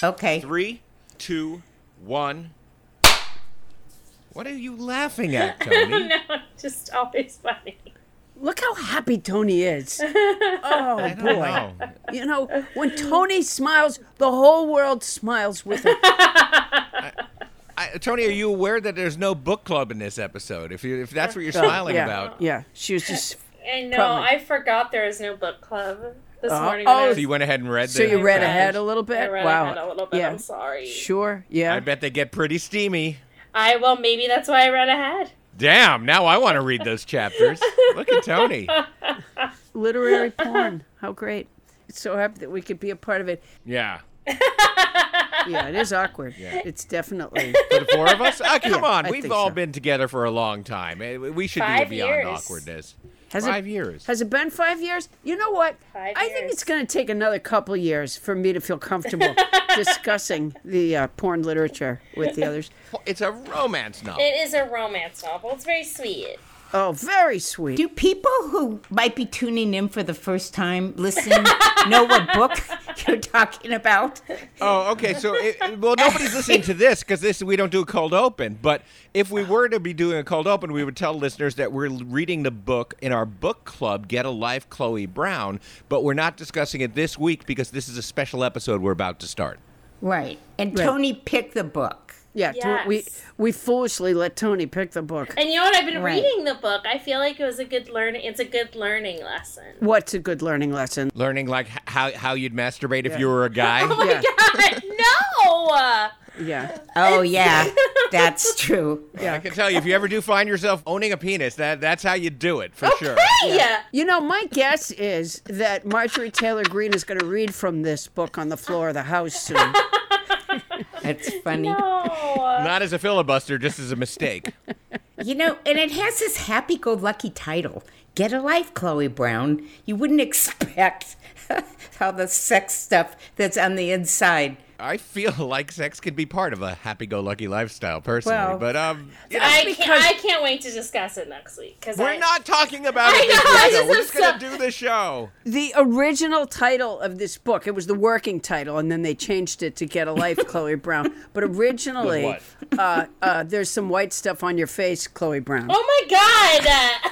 Okay. 3, 2, 1. What are you laughing at, Tony? I don't know. Just always funny. Look how happy Tony is. Oh, boy. Know. You know, when Tony smiles, the whole world smiles with him. Tony, are you aware that there's no book club in this episode? If that's what you're smiling about. Yeah, she was just... I know. Probably. I forgot there was no book club. This morning. Oh, so you went ahead and read that. So you read ahead a little bit? I read ahead a little bit. Yeah. I'm sorry. Sure. Yeah. I bet they get pretty steamy. Well, maybe that's why I read ahead. Damn. Now I want to read those chapters. Look at Tony. Literary porn. How great. So happy that we could be a part of it. Yeah. Yeah, it is awkward. Yeah. It's definitely. For the 4 of us? Oh, come on. We've all been together for a long time. We should be beyond awkwardness. Has 5 years. Has it been 5 years? You know what? I think it's going to take another couple years for me to feel comfortable discussing the porn literature with the others. It's a romance novel. It is a romance novel. It's very sweet. Oh, very sweet. Do people who might be tuning in for the first time know what book you're talking about? Oh, okay. So, nobody's listening to this because we don't do a cold open. But if we were to be doing a cold open, we would tell listeners that we're reading the book in our book club, Get a Life, Chloe Brown. But we're not discussing it this week because this is a special episode we're about to start. Right. And Tony picked the book. Yeah, yes. we foolishly let Tony pick the book. And you know what? I've been reading the book. I feel like it was It's a good learning lesson. What's a good learning lesson? Learning like how you'd masturbate if you were a guy. Oh my God, no! Yeah. Oh yeah, that's true. Yeah. I can tell you, if you ever do find yourself owning a penis, that's how you do it for sure. Yeah. You know, my guess is that Marjorie Taylor Greene is going to read from this book on the floor of the house soon. That's funny. No. Not as a filibuster, just as a mistake. You know, and it has this happy-go-lucky title, Get a Life, Chloe Brown. You wouldn't expect all the sex stuff that's on the inside. I feel like sex could be part of a happy-go-lucky lifestyle, personally. Well, but I can't wait to discuss it next week. We're not talking about it this week. We're just going to do the show. The original title of this book, it was the working title, and then they changed it to Get a Life, Chloe Brown. But originally, there's some white stuff on your face, Chloe Brown. Oh, my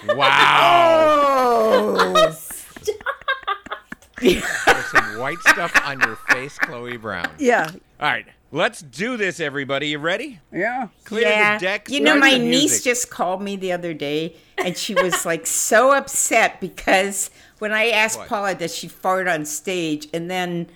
God. Wow. Oh, stop. There's some white stuff on your face, Chloe Brown. Yeah. All right. Let's do this, everybody. You ready? Yeah. Clear the decks. You know, my niece just called me the other day, and she was, like, so upset because when I asked Paula, does she fart on stage? And then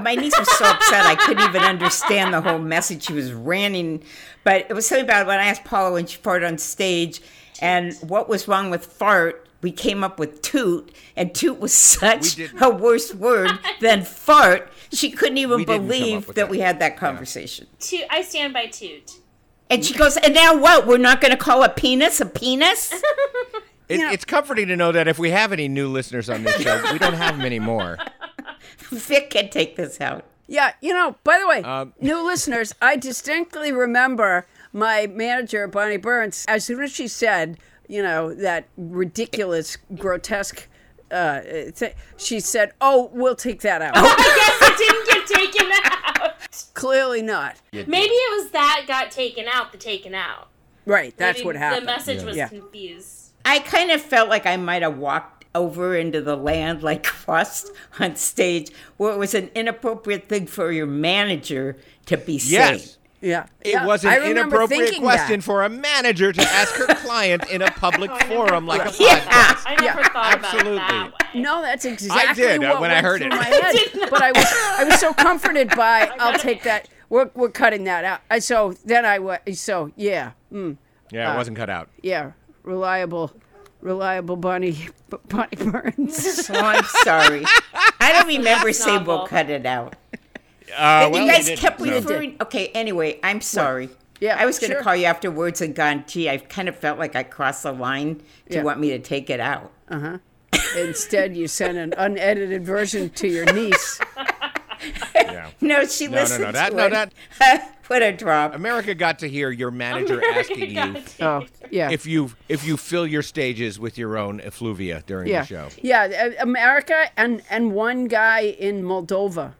My niece was so upset I couldn't even understand the whole message she was ranting. But it was something about when I asked Paula when she farted on stage and what was wrong with fart, we came up with toot, and toot was such a worse word than fart. She couldn't even believe that we had that conversation. Yeah. Toot, I stand by toot. And she goes, and now what? We're not going to call a penis a penis? It's comforting to know that if we have any new listeners on this show, we don't have many more. Vic can take this out. Yeah, by the way, new listeners, I distinctly remember my manager, Bonnie Burns, as soon as she said, that ridiculous, grotesque thing, she said, oh, we'll take that out. Oh, I guess it didn't get taken out. Clearly not. Maybe it was that got taken out, the taken out. Right, that's maybe what happened. The message was confused. I kind of felt like I might have walked over into the land like crust on stage where it was an inappropriate thing for your manager to be saying. Yeah. It was an inappropriate question for a manager to ask her client in a public forum like a podcast. Yeah. I never thought about it that way. No, that's exactly what when I heard it. My head. But I was so comforted by I'll take that. We're cutting that out. It wasn't cut out. Yeah. Reliable Bonnie Burns. Oh, I'm sorry. I don't remember saying we'll cut it out. You guys kept referring. Okay, anyway, I'm sorry. What? Yeah, I was going to call you afterwards and gone, gee, I kind of felt like I crossed the line to want me to take it out. Uh-huh. Instead, you sent an unedited version to your niece. Yeah. No, she listened to it. What a drop. America got to hear your manager asking you if you fill your stages with your own effluvia during the show. Yeah, America and one guy in Moldova.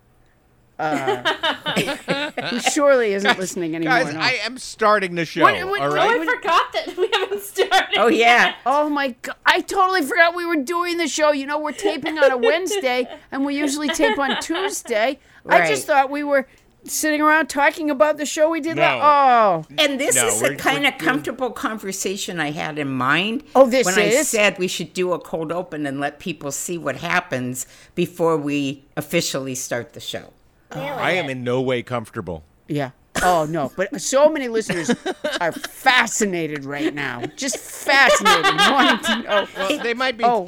He surely isn't listening anymore. Guys, no. I am starting the show. All right? I forgot that we haven't started. Oh, yeah. Oh, my God. I totally forgot we were doing the show. We're taping on a Wednesday, and we usually tape on Tuesday. Right. I just thought we were sitting around talking about the show we did last. Oh. And this is the kind of comfortable conversation I had in mind. Oh, this is? When I said we should do a cold open and let people see what happens before we officially start the show. I am in no way comfortable. Yeah. Oh, no. But so many listeners are fascinated right now. Just fascinated. Wanting to know. Well,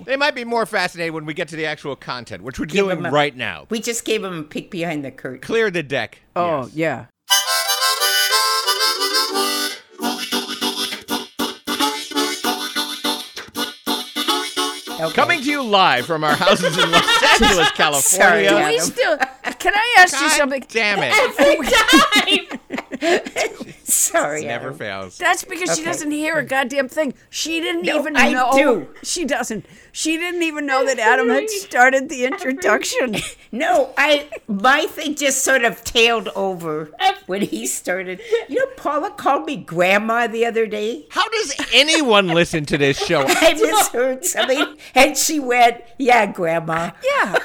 they might be more fascinated when we get to the actual content, which we're doing right now. We just gave them a peek behind the curtain. Clear the deck. Oh, yes. Okay. Coming to you live from our houses in Los Angeles, California. Sorry, can I ask you something? Damn it. Every time. Sorry. It never fails. That's because she doesn't hear a goddamn thing. She didn't even know. I do. She doesn't. She didn't even know that Adam had started the introduction. My thing just sort of tailed over when he started. Paula called me grandma the other day. How does anyone listen to this show? I misheard something, and she went, yeah, grandma. Yeah.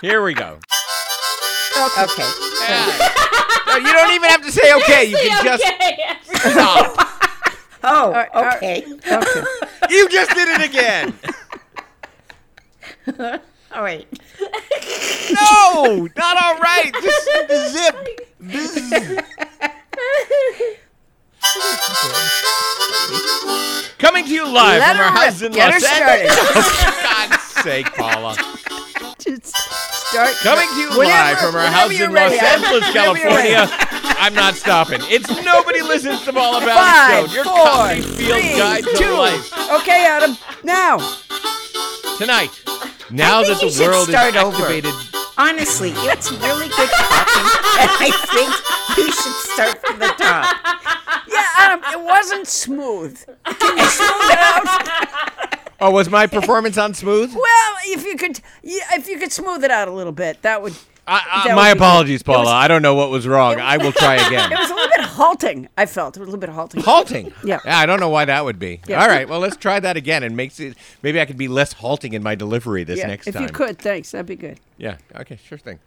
Here we go. Okay. No, you don't even have to say okay. You can just stop. Oh, okay. You just did it again. All right. No, not all right. Just zip. Coming to you live from our house in Los Angeles. Oh, for God's sake, Paula. Coming to you live from our house in Los Angeles, California. I'm not stopping. It's Nobody Listens to All About It Show. Your comedy field guide to life. Okay, Adam. Now. Tonight. Now that the world is activated. Honestly, it's really good talking, and I think you should start from the top. Yeah, Adam, it wasn't smooth. Can you smooth it out? Oh, was my performance on smooth? Well, if you could smooth it out a little bit, that would. My apologies, Paula. I don't know what was wrong. I will try again. It was a little bit halting. I felt it was a little bit halting. Halting? Yeah. I don't know why that would be. Yeah. All right. Well, let's try that again, and maybe I could be less halting in my delivery this next time. If you could, thanks. That'd be good. Yeah. Okay. Sure thing.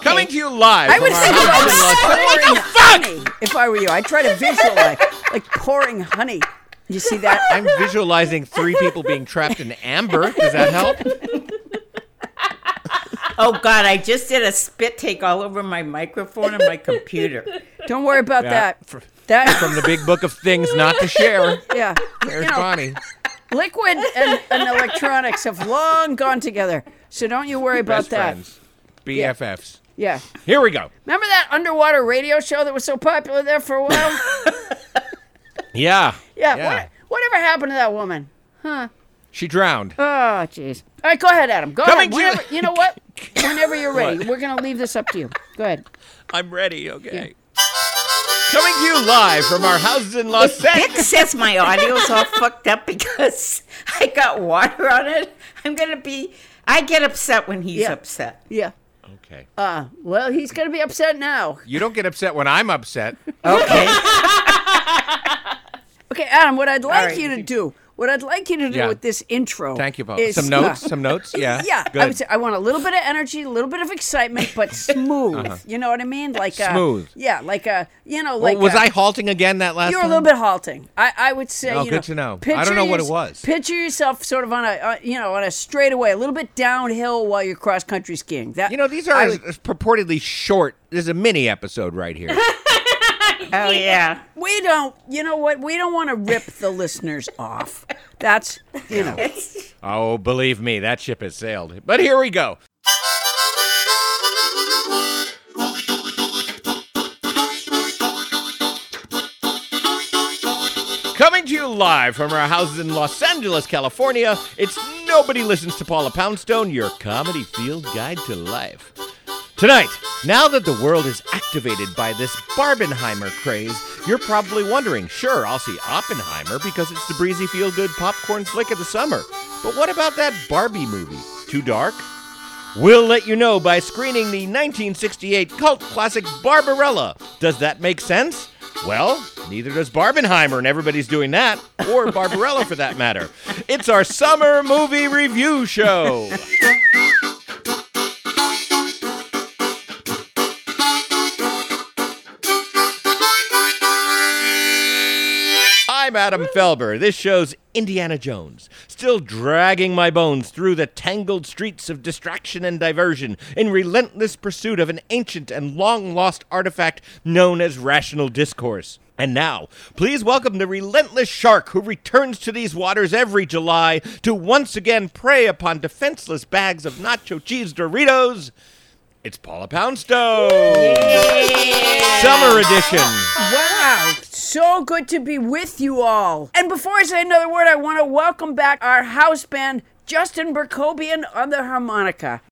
Coming to you live. I would think about pouring honey if I were you. I'd try to visualize, like pouring honey You see that? I'm visualizing three people being trapped in amber. Does that help? Oh, God, I just did a spit take all over my microphone and my computer. Don't worry about that. That from the big book of things not to share. Yeah. There's Bonnie. Liquid and electronics have long gone together, so don't you worry about that. Best friends. BFFs. Yeah. Here we go. Remember that underwater radio show that was so popular there for a while? Yeah. Whatever happened to that woman? Huh? She drowned. Oh, jeez. All right, go ahead, Adam. Go ahead. Whenever, you know what? Whenever you're ready. What? We're going to leave this up to you. Go ahead. I'm ready. Okay. Yeah. Coming to you live from our houses in Los Angeles. Vic says my audio's all fucked up because I got water on it. I get upset when he's upset. Yeah. Okay. Well, he's going to be upset now. You don't get upset when I'm upset. Okay. Okay, Adam, what I'd like you to do with this intro. Thank you, Paula. Is, some notes? Yeah. Yeah. Good. I want a little bit of energy, a little bit of excitement, but smooth. Uh-huh. You know what I mean? Like smooth. Yeah, like a, you know, like. Well, was I halting again that last time? You were a little bit halting. I would say, oh, you know. Oh, good to know. I don't know what it was. Picture yourself sort of on a, on a straightaway, a little bit downhill while you're cross-country skiing. That, these are purportedly short. There's a mini episode right here. Oh, yeah. We don't, you know what? We don't want to rip the listeners off. That's, you know. Oh, believe me, that ship has sailed. But here we go. Coming to you live from our houses in Los Angeles, California, it's Nobody Listens to Paula Poundstone, your comedy field guide to life. Tonight, now that the world is activated by this Barbenheimer craze, you're probably wondering, sure, I'll see Oppenheimer because it's the breezy feel-good popcorn flick of the summer. But what about that Barbie movie? Too dark? We'll let you know by screening the 1968 cult classic Barbarella. Does that make sense? Well, neither does Barbenheimer, and everybody's doing that, or Barbarella for that matter. It's our summer movie review show. I'm Adam Felber. This show's Indiana Jones, still dragging my bones through the tangled streets of distraction and diversion in relentless pursuit of an ancient and long-lost artifact known as rational discourse. And now, please welcome the relentless shark who returns to these waters every July to once again prey upon defenseless bags of nacho cheese Doritos. It's Paula Poundstone. Yeah. Summer edition. Wow. So good to be with you all. And before I say another word, I want to welcome back our house band, Justin Berkobien on the harmonica.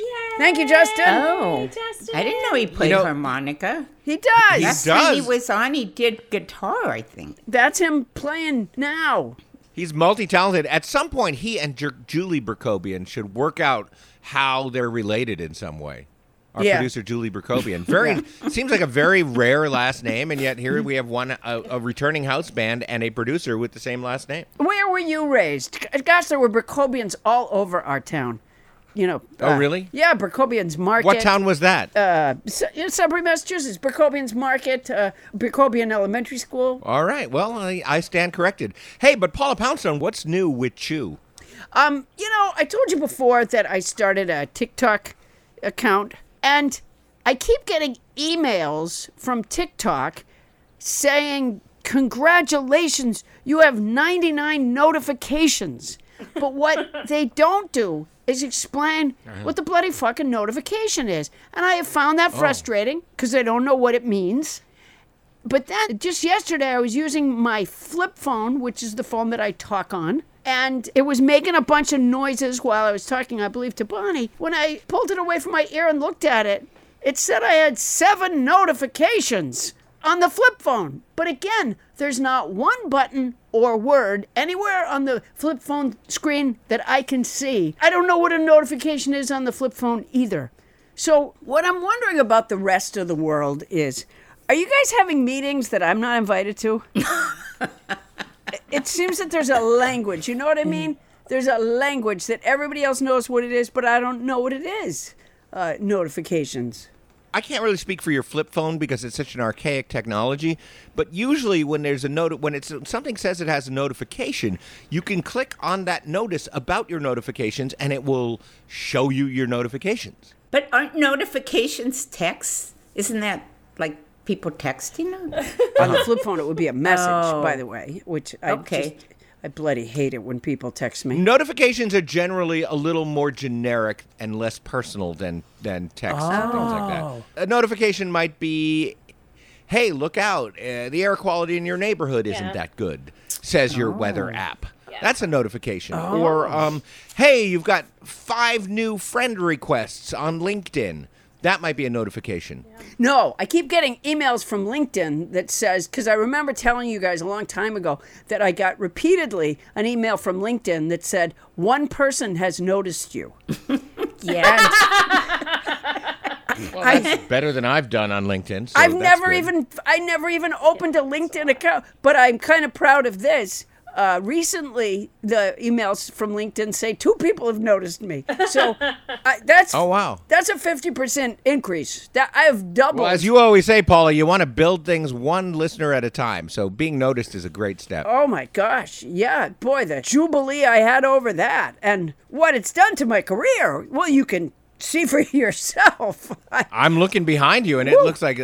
Yay. Thank you, Justin. Oh, I didn't know he played harmonica. He does. Last time he was on, he did guitar, I think. That's him playing now. He's multi-talented. At some point, he and Julie Berkobien should work out how they're related in some way. Our producer, Julie Berkobien. Seems like a very rare last name, and yet here we have one, a returning house band and a producer with the same last name. Where were you raised? Gosh, there were Berkobiens all over our town. You know. Oh, really? Yeah, Berkobien's Market. What town was that? In Sudbury, Massachusetts. Berkobien's Market, Berkobien Elementary School. All right. Well, I stand corrected. Hey, but Paula Poundstone, what's new with you? I told you before that I started a TikTok account, and I keep getting emails from TikTok saying, congratulations, you have 99 notifications. But what they don't do is explain what the bloody fucking notification is. And I have found that frustrating because I don't know what it means. But then just yesterday I was using my flip phone, which is the phone that I talk on, and it was making a bunch of noises while I was talking, I believe, to Bonnie. When I pulled it away from my ear and looked at it, it said I had 7 notifications on the flip phone. But again, there's not one button or word anywhere on the flip phone screen that I can see. I don't know what a notification is on the flip phone either. So what I'm wondering about the rest of the world is, are you guys having meetings that I'm not invited to? It seems that there's a language, you know what I mean? There's a language that everybody else knows what it is, but I don't know what it is. Notifications. I can't really speak for your flip phone because it's such an archaic technology, but usually when there's a note, when it's something says it has a notification, you can click on that notice about your notifications and it will show you your notifications. But aren't notifications texts? Isn't that like people texting them? On the flip phone, it would be a message, by the way, which I bloody hate it when people text me. Notifications are generally a little more generic and less personal than text and things like that. A notification might be, hey, look out, the air quality in your neighborhood isn't that good, says your weather app. Yeah. That's a notification. Oh. Or, hey, you've got 5 new friend requests on LinkedIn. That might be a notification. Yeah. No, I keep getting emails from LinkedIn that says, because I remember telling you guys a long time ago that I got repeatedly an email from LinkedIn that said, one person has noticed you. Well, that's better than I've done on LinkedIn. So I've never even, opened a LinkedIn account, but I'm kind of proud of this. Recently, the emails from LinkedIn say 2 people have noticed me. So that's that's a 50% increase. That I have doubled. Well, as you always say, Paula, you want to build things one listener at a time. So being noticed is a great step. Oh my gosh, yeah, boy, the jubilee I had over that, and what it's done to my career. Well, you can see for yourself. I'm looking behind you, and it looks like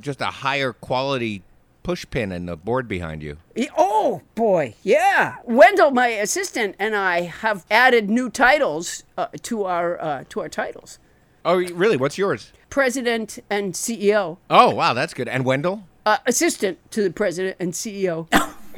just a higher quality pushpin and the board behind you. Oh, boy. Yeah. Wendell, my assistant, and I have added new titles to our titles. Oh, really? What's yours? President and CEO. Oh, wow. That's good. And Wendell? Assistant to the president and CEO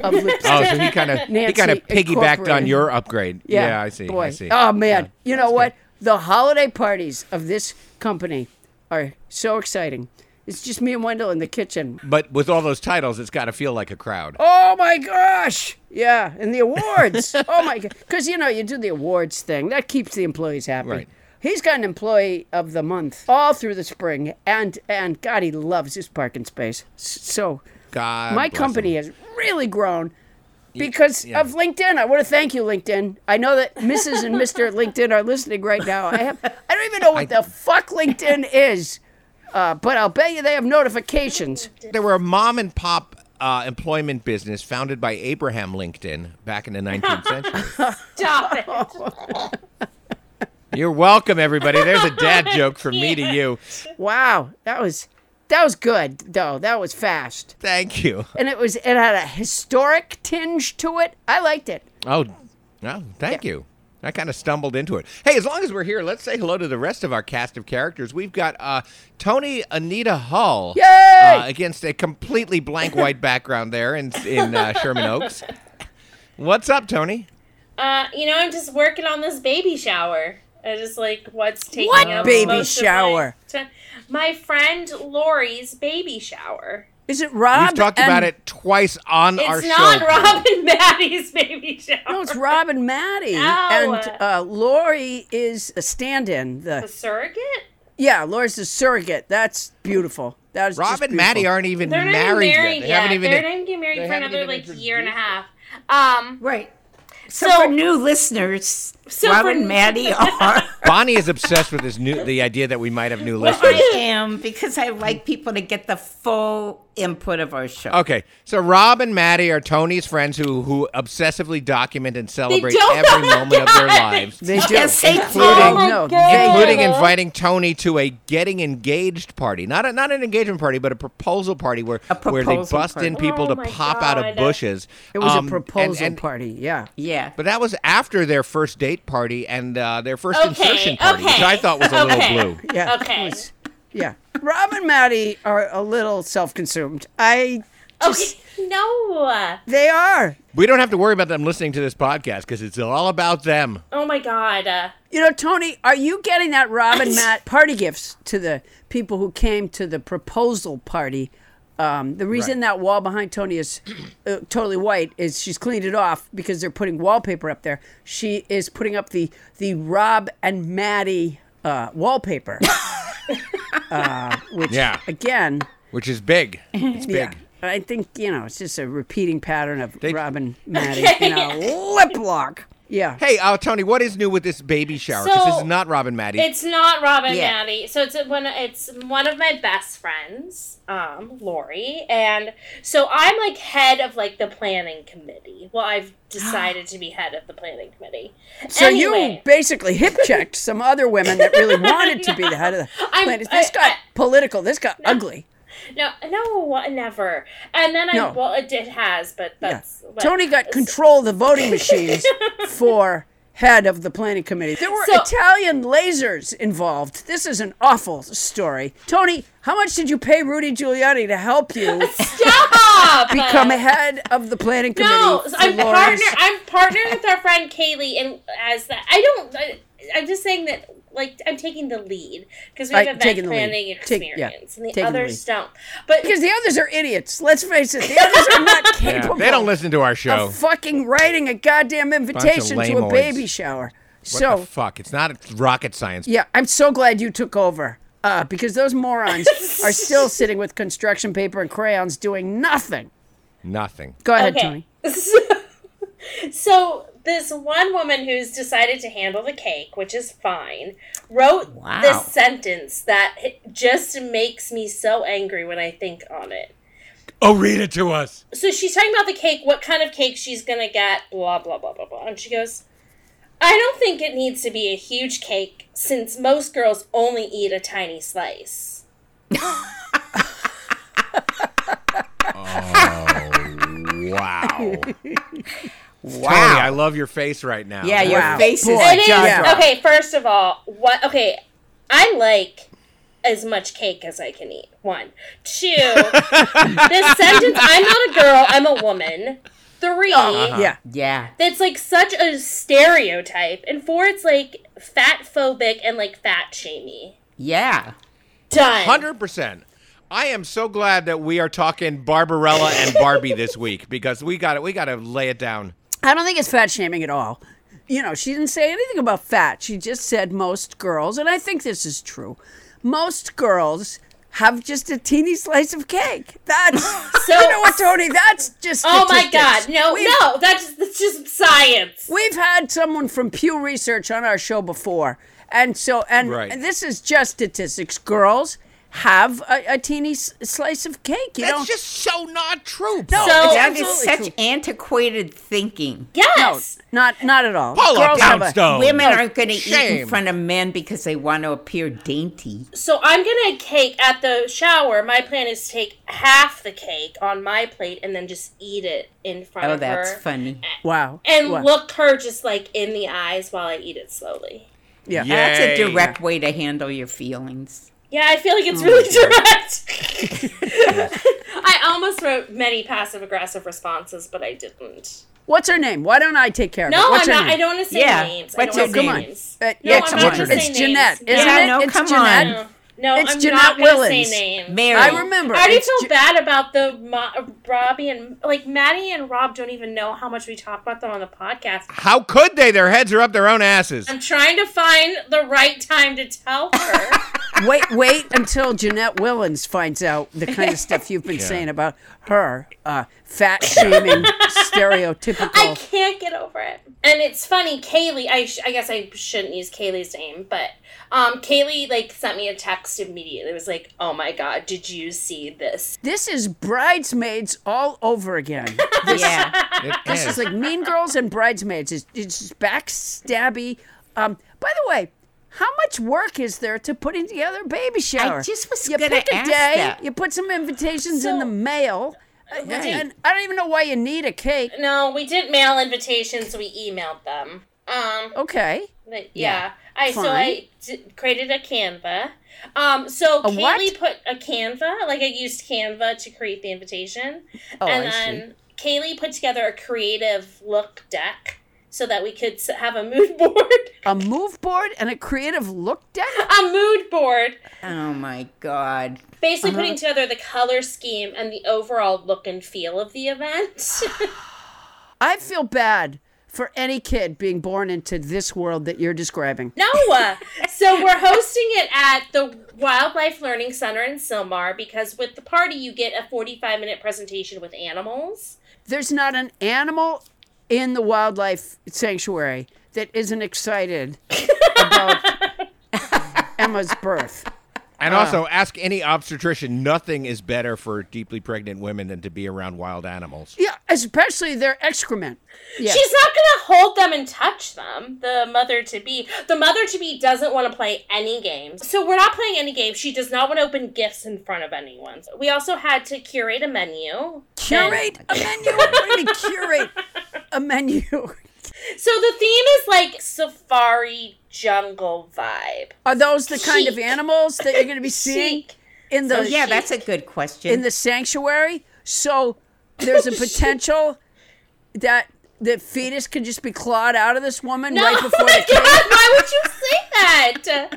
of Lipstick. Oh, so he kind of piggybacked on your upgrade. Yeah I see. Boy. I see. Oh, man. Yeah, you know what? Good. The holiday parties of this company are so exciting. It's just me and Wendell in the kitchen. But with all those titles, it's got to feel like a crowd. Oh, my gosh. Yeah, and the awards. Oh, my God. Because, you do the awards thing. That keeps the employees happy. Right. He's got an employee of the month all through the spring. And God, he loves his parking space. So God my company him. Has really grown because of LinkedIn. I want to thank you, LinkedIn. I know that Mrs. and Mr. LinkedIn are listening right now. I don't even know what the fuck LinkedIn is. But I'll bet you they have notifications. They were a mom-and-pop employment business founded by Abraham Lincoln back in the 19th century. Stop it. You're welcome, everybody. There's a dad joke from me to you. Wow. That was good, though. That was fast. Thank you. And it had a historic tinge to it. I liked it. Oh thank you. I kind of stumbled into it. Hey, as long as we're here, let's say hello to the rest of our cast of characters. We've got Tony Anita Hull against a completely blank white background there in Sherman Oaks. What's up, Tony? I'm just working on this baby shower. I just like what's taking what up baby most shower? Of my friend Lori's baby shower. Is it Rob? We've talked about it twice on our show. It's not Rob and Maddie's baby shower. No, it's Rob and Maddie. No. And Lori is a stand-in. The surrogate? Yeah, Lori's the surrogate. That's beautiful. That is Rob just and beautiful. Maddie aren't even married yet. They're not even getting married for another year and a half. Right. So for new listeners, Rob and Maddie are. Bonnie is obsessed with the idea that we might have new listeners. I am, because I like people to get the full input of our show. Okay, so Rob and Maddie are Tony's friends who obsessively document and celebrate every moment of their lives. They do, yes, including inviting Tony to a getting engaged party. Not an engagement party, but a proposal party where they bust in people to pop out of bushes. It was a proposal party, yeah. But that was after their first date party and their first insertion party, which I thought was a little blue. Yeah. Okay. Yeah. Rob and Maddie are a little self-consumed. No. They are. We don't have to worry about them listening to this podcast because it's all about them. Oh, my God. Tony, are you getting that Rob and Matt party gifts to the people who came to the proposal party? The reason that wall behind Tony is totally white is she's cleaned it off because they're putting wallpaper up there. She is putting up the Rob and Maddie wallpaper. Which is big. It's big. I think, it's just a repeating pattern of Rob and Maddie. Lip lock. Yeah. Hey, Tony, what is new with this baby shower? Because this is not Rob and Maddie. It's not Rob and Maddie. So it's one of my best friends, Lori. And so I'm like head of like the planning committee. Well, I've decided to be head of the planning committee. So you basically hip-checked some other women that really wanted to be the head of the planning. This got political. This got ugly. No, never. And then it has, but that's... Yeah. Tony got control of the voting machines for head of the planning committee. There were Italian lasers involved. This is an awful story. Tony, how much did you pay Rudy Giuliani to help you become head of the planning committee? No, I'm partnered with our friend Kaylee, and I'm just saying that I'm taking the lead because we have event planning experience, and the others don't. But because the others are idiots, let's face it, the others are not capable. Yeah, they don't listen to our show. Of fucking writing a goddamn invitation to a baby shower. What the fuck? It's not rocket science. Yeah, I'm so glad you took over because those morons are still sitting with construction paper and crayons doing nothing. Nothing. Go ahead, Tony. So this one woman who's decided to handle the cake, which is fine, wrote this sentence that just makes me so angry when I think on it. Oh, read it to us. So she's talking about the cake, what kind of cake she's going to get, blah, blah, blah, blah, blah. And she goes, I don't think it needs to be a huge cake since most girls only eat a tiny slice. Wow. Wow. Tony, I love your face right now. Yeah, your face is jaw-dropping. Okay, first of all, I like as much cake as I can eat. 1. 2, this sentence, I'm not a girl, I'm a woman. 3, that's like such a stereotype. And 4, it's like fat phobic and like fat shamey. Yeah. Done. 100%. I am so glad that we are talking Barbarella and Barbie this week because we got to lay it down. I don't think it's fat shaming at all. You know, she didn't say anything about fat. She just said most girls, and I think this is true, most girls have just a teeny slice of cake. That's, you know what, Tony, that's just statistics. My God. No, that's just science. We've had someone from Pew Research on our show before, and this is just statistics. Girls have a teeny slice of cake. That's just so not true, Paula. No, that is such antiquated thinking. Yes. No, not at all. Paula Poundstone. Women aren't going to eat in front of men because they want to appear dainty. So I'm going to cake at the shower. My plan is to take half the cake on my plate and then just eat it in front of her. Oh, that's funny. Wow. And look her just like in the eyes while I eat it slowly. Yeah. Yay. That's a direct way to handle your feelings. Yeah, I feel like it's really direct. I almost wrote many passive-aggressive responses, but I didn't. What's her name? Why don't I take care of it? No, I'm not. Name? I don't want to say names. What's her name? It's Jeanette. Isn't it? It's Jeanette. No, it's Jeanette Willens. Mary. I remember. I already feel bad about the Robbie and Maddie and Rob don't even know how much we talk about them on the podcast. How could they? Their heads are up their own asses. I'm trying to find the right time to tell her. Wait until Jeanette Willens finds out the kind of stuff you've been saying about her fat shaming, stereotypical. I can't get over it. And it's funny, Kaylee. I guess I shouldn't use Kaylee's name, but Kaylee sent me a text immediately. It was like, "Oh my God, did you see this? This is bridesmaids all over again." This is like Mean Girls and Bridesmaids. It's backstabby. By the way, how much work is there to putting together a baby shower? I just was going to ask that. You put some invitations in the mail. And I don't even know why you need a cake. No, we didn't mail invitations. We emailed them. Okay. I created a Canva. Kaylee put a Canva. I used Canva to create the invitation. Oh, and then Kaylee put together a creative look deck. So that we could have a mood board. A mood board and a creative look deck? A mood board. Oh, my God. Basically putting together the color scheme and the overall look and feel of the event. I feel bad for any kid being born into this world that you're describing. No. So we're hosting it at the Wildlife Learning Center in Sylmar because with the party, you get a 45-minute presentation with animals. There's not an animal in the wildlife sanctuary that isn't excited about Emma's birth. And also, ask any obstetrician, nothing is better for deeply pregnant women than to be around wild animals. Yeah, especially their excrement. Yeah. She's not going to hold them and touch them, the mother-to-be. The mother-to-be doesn't want to play any games. So we're not playing any games. She does not want to open gifts in front of anyone. We also had to curate a menu. Curate a menu? We're going to curate a menu. So the theme is like safari jungle vibe. Are those the kind of animals that you're going to be seeing in the? Yeah, that's a good question. In the sanctuary, so there's a potential that the fetus could just be clawed out of this woman right before the kid. Why would you say that?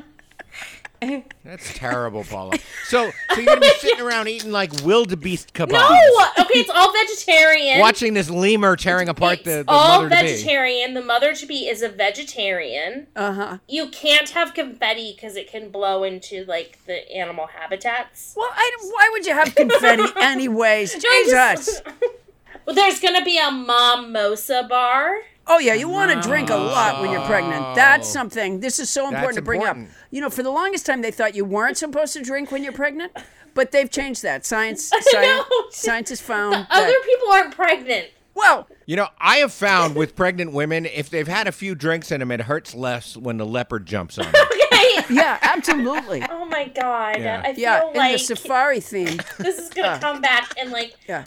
That's terrible, Paula. So you're going to be sitting around eating like wildebeest kebabs. No! Okay, it's all vegetarian. Watching this lemur tearing apart the mother-to-be. All vegetarian. The mother-to-be is a vegetarian. Uh-huh. You can't have confetti because it can blow into, like, the animal habitats. Well, why would you have confetti anyways? Jesus! Well, there's going to be a mimosa bar. Oh, yeah, you want to drink a lot when you're pregnant. That's something. This is so important to bring up. You know, for the longest time, they thought you weren't supposed to drink when you're pregnant, but they've changed that. Science has found that other people aren't pregnant. Well, you know, I have found with pregnant women, if they've had a few drinks in them, it hurts less when the leopard jumps on them. Okay. Yeah, absolutely. Oh, my God. Yeah. I feel like... Yeah, in the safari theme. This is going to come back and, like... Yeah.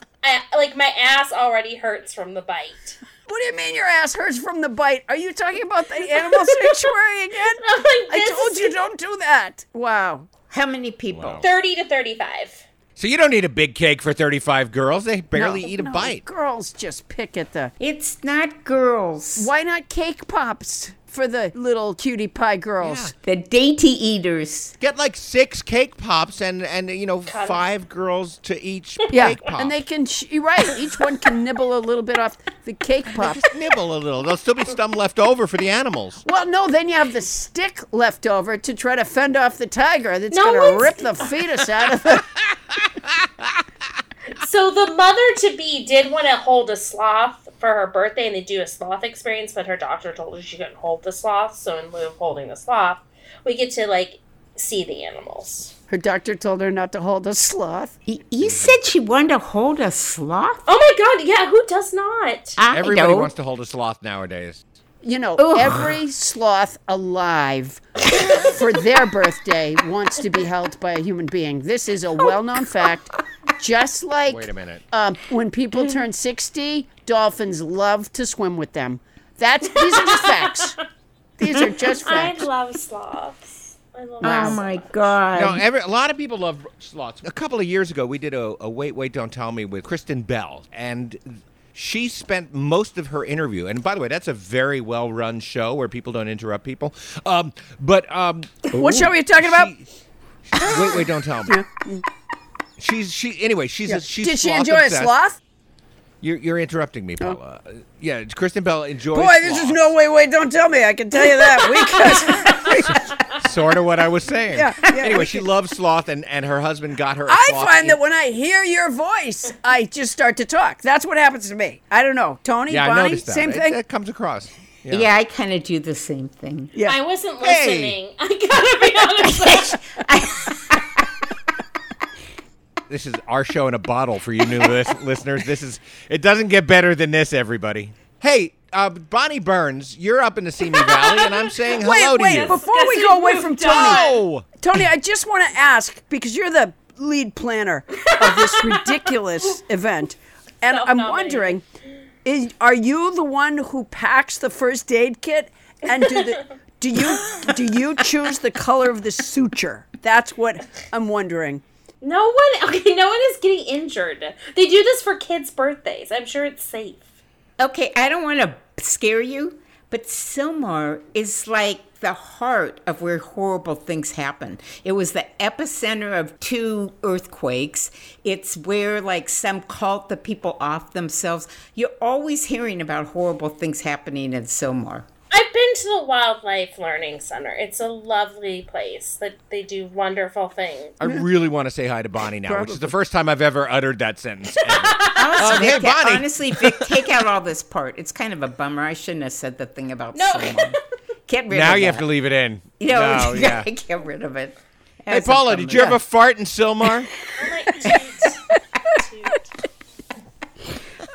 Like, my ass already hurts from the bite. What do you mean your ass hurts from the bite? Are you talking about the animal sanctuary again? I told you don't do that. Wow. How many people? Wow. 30 to 35. So you don't need a big cake for 35 girls. They barely eat a bite. Girls just pick at the... It's not girls. Why not cake pops for the little cutie pie girls? Yeah. The dainty eaters. Get like 6 cake pops and you know, 5 girls to each cake pop. And they can, you're right, each one can nibble a little bit off the cake pop. Just nibble a little. There'll still be some left over for the animals. Well, no, then you have the stick left over to try to fend off the tiger that's going to rip the fetus out of the... So the mother-to-be did want to hold a sloth for her birthday and they do a sloth experience, but her doctor told her she couldn't hold the sloth, so in lieu of holding the sloth, we get to, like, see the animals. Her doctor told her not to hold a sloth? You said she wanted to hold a sloth? Oh, my God, yeah, who does not? Everybody wants to hold a sloth nowadays. You know, every sloth alive for their birthday wants to be held by a human being. This is a well-known fact. Just like wait a minute. When people turn 60, dolphins love to swim with them. These are just facts. These are just facts. I love sloths. Oh, my God. No, a lot of people love sloths. A couple of years ago, we did a Wait Wait Don't Tell Me with Kristen Bell, and... She spent most of her interview, and by the way, that's a very well-run show where people don't interrupt people. What show are you talking about? Wait, don't tell me. She's did she enjoy a sloth? You're interrupting me, Paula. Oh. Yeah, Kristen Bell enjoys. Boy, this sloth. Is no wait, don't tell me. I can tell you that. Sort of what I was saying. Yeah, anyway, she loves sloth, and her husband got her a sloth. I find that when I hear your voice, I just start to talk. That's what happens to me. I don't know. Tony, Bonnie, same thing? It comes across. Yeah, I kind of do the same thing. Yeah. I wasn't listening. I got to be honest. This is our show in a bottle for you new listeners. It doesn't get better than this, everybody. Hey, Bonnie Burns, you're up in the Simi Valley, and I'm saying hello to you. Wait, before we go away from Tony, I just want to ask, because you're the lead planner of this ridiculous event, and I'm wondering, are you the one who packs the first aid kit, and do you choose the color of the suture? That's what I'm wondering. No one is getting injured. They do this for kids' birthdays. I'm sure it's safe. Okay, I don't want to scare you, but Sylmar is like the heart of where horrible things happen. It was the epicenter of 2 earthquakes. It's where, like, some cult the people off themselves. You're always hearing about horrible things happening in Sylmar. I've been to the Wildlife Learning Center. It's a lovely place that they do wonderful things. I really want to say hi to Bonnie now, which is the first time I've ever uttered that sentence. Honestly, Vic, Bonnie. Honestly, Vic, take out all this part. It's kind of a bummer. I shouldn't have said the thing about someone. Get rid now of it. Now you have to leave it in. You know, no, yeah. Get rid of it. Hey, Paula, did you ever fart in Sylmar?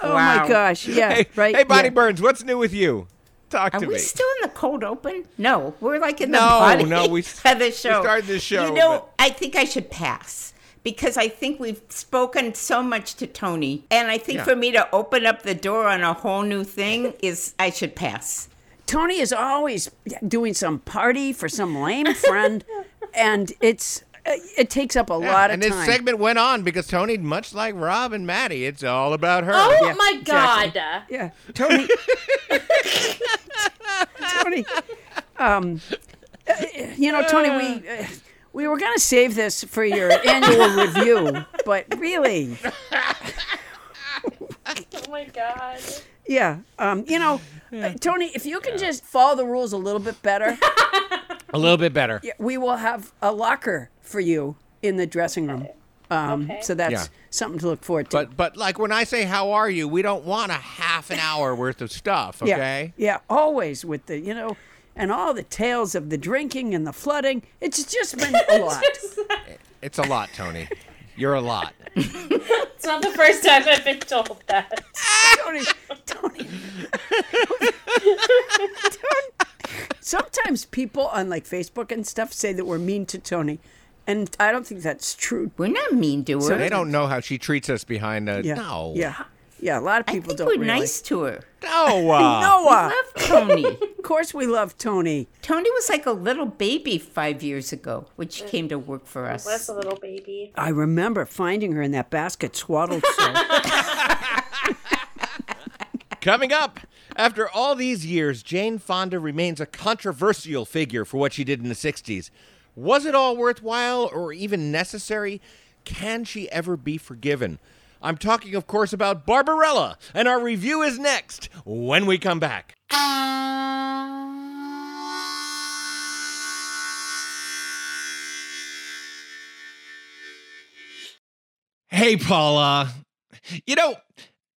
Oh, wow. My gosh. Yeah, hey, right. Hey, Bonnie Burns, what's new with you? Talk to me. Are we still in the cold open? No. We're like in the body of the show. We started the show. You know, I think I should pass because I think we've spoken so much to Tony. And I think for me to open up the door on a whole new thing is I should pass. Tony is always doing some party for some lame friend. And it takes up a lot of time. And this segment went on because Tony, much like Rob and Maddie, it's all about her. Oh, yeah, my God. Exactly. Yeah. Tony. Tony. Tony, we were going to save this for your annual review, but really. Oh, my God. Yeah. Tony, if you can just follow the rules a little bit better. A little bit better. Yeah, we will have a locker for you in the dressing room. So that's something to look forward to. But like when I say, how are you? We don't want a half an hour worth of stuff, okay? Yeah, always with the, and all the tales of the drinking and the flooding. It's just been a lot. It's a lot, Tony. You're a lot. It's not the first time I've been told that. Tony. Sometimes people on like Facebook and stuff say that we're mean to Tony, and I don't think that's true. We're not mean to her. So they don't know how she treats us behind the... Yeah. No. Yeah. Yeah, a lot of people don't really. I think we're nice to her. Noah. We love Tony. Of course we love Tony. Tony was like a little baby 5 years ago when she came to work for us. Was a little baby. I remember finding her in that basket swaddled so. Coming up, after all these years, Jane Fonda remains a controversial figure for what she did in the 60s. Was it all worthwhile or even necessary? Can she ever be forgiven? I'm talking, of course, about Barbarella, and our review is next when we come back. Hey, Paula.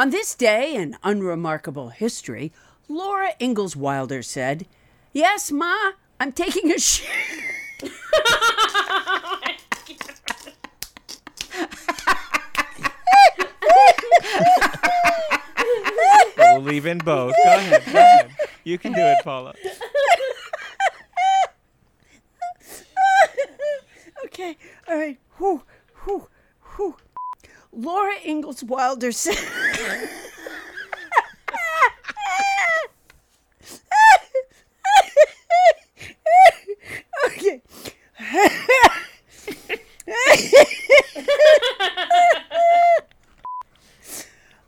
On this day in unremarkable history, Laura Ingalls Wilder said, "Yes, Ma, I'm taking a shit." We'll leave in both. Go ahead. Go ahead. You can do it, Paula. Okay. All right. Whew. Laura Ingalls Wilder said... Okay.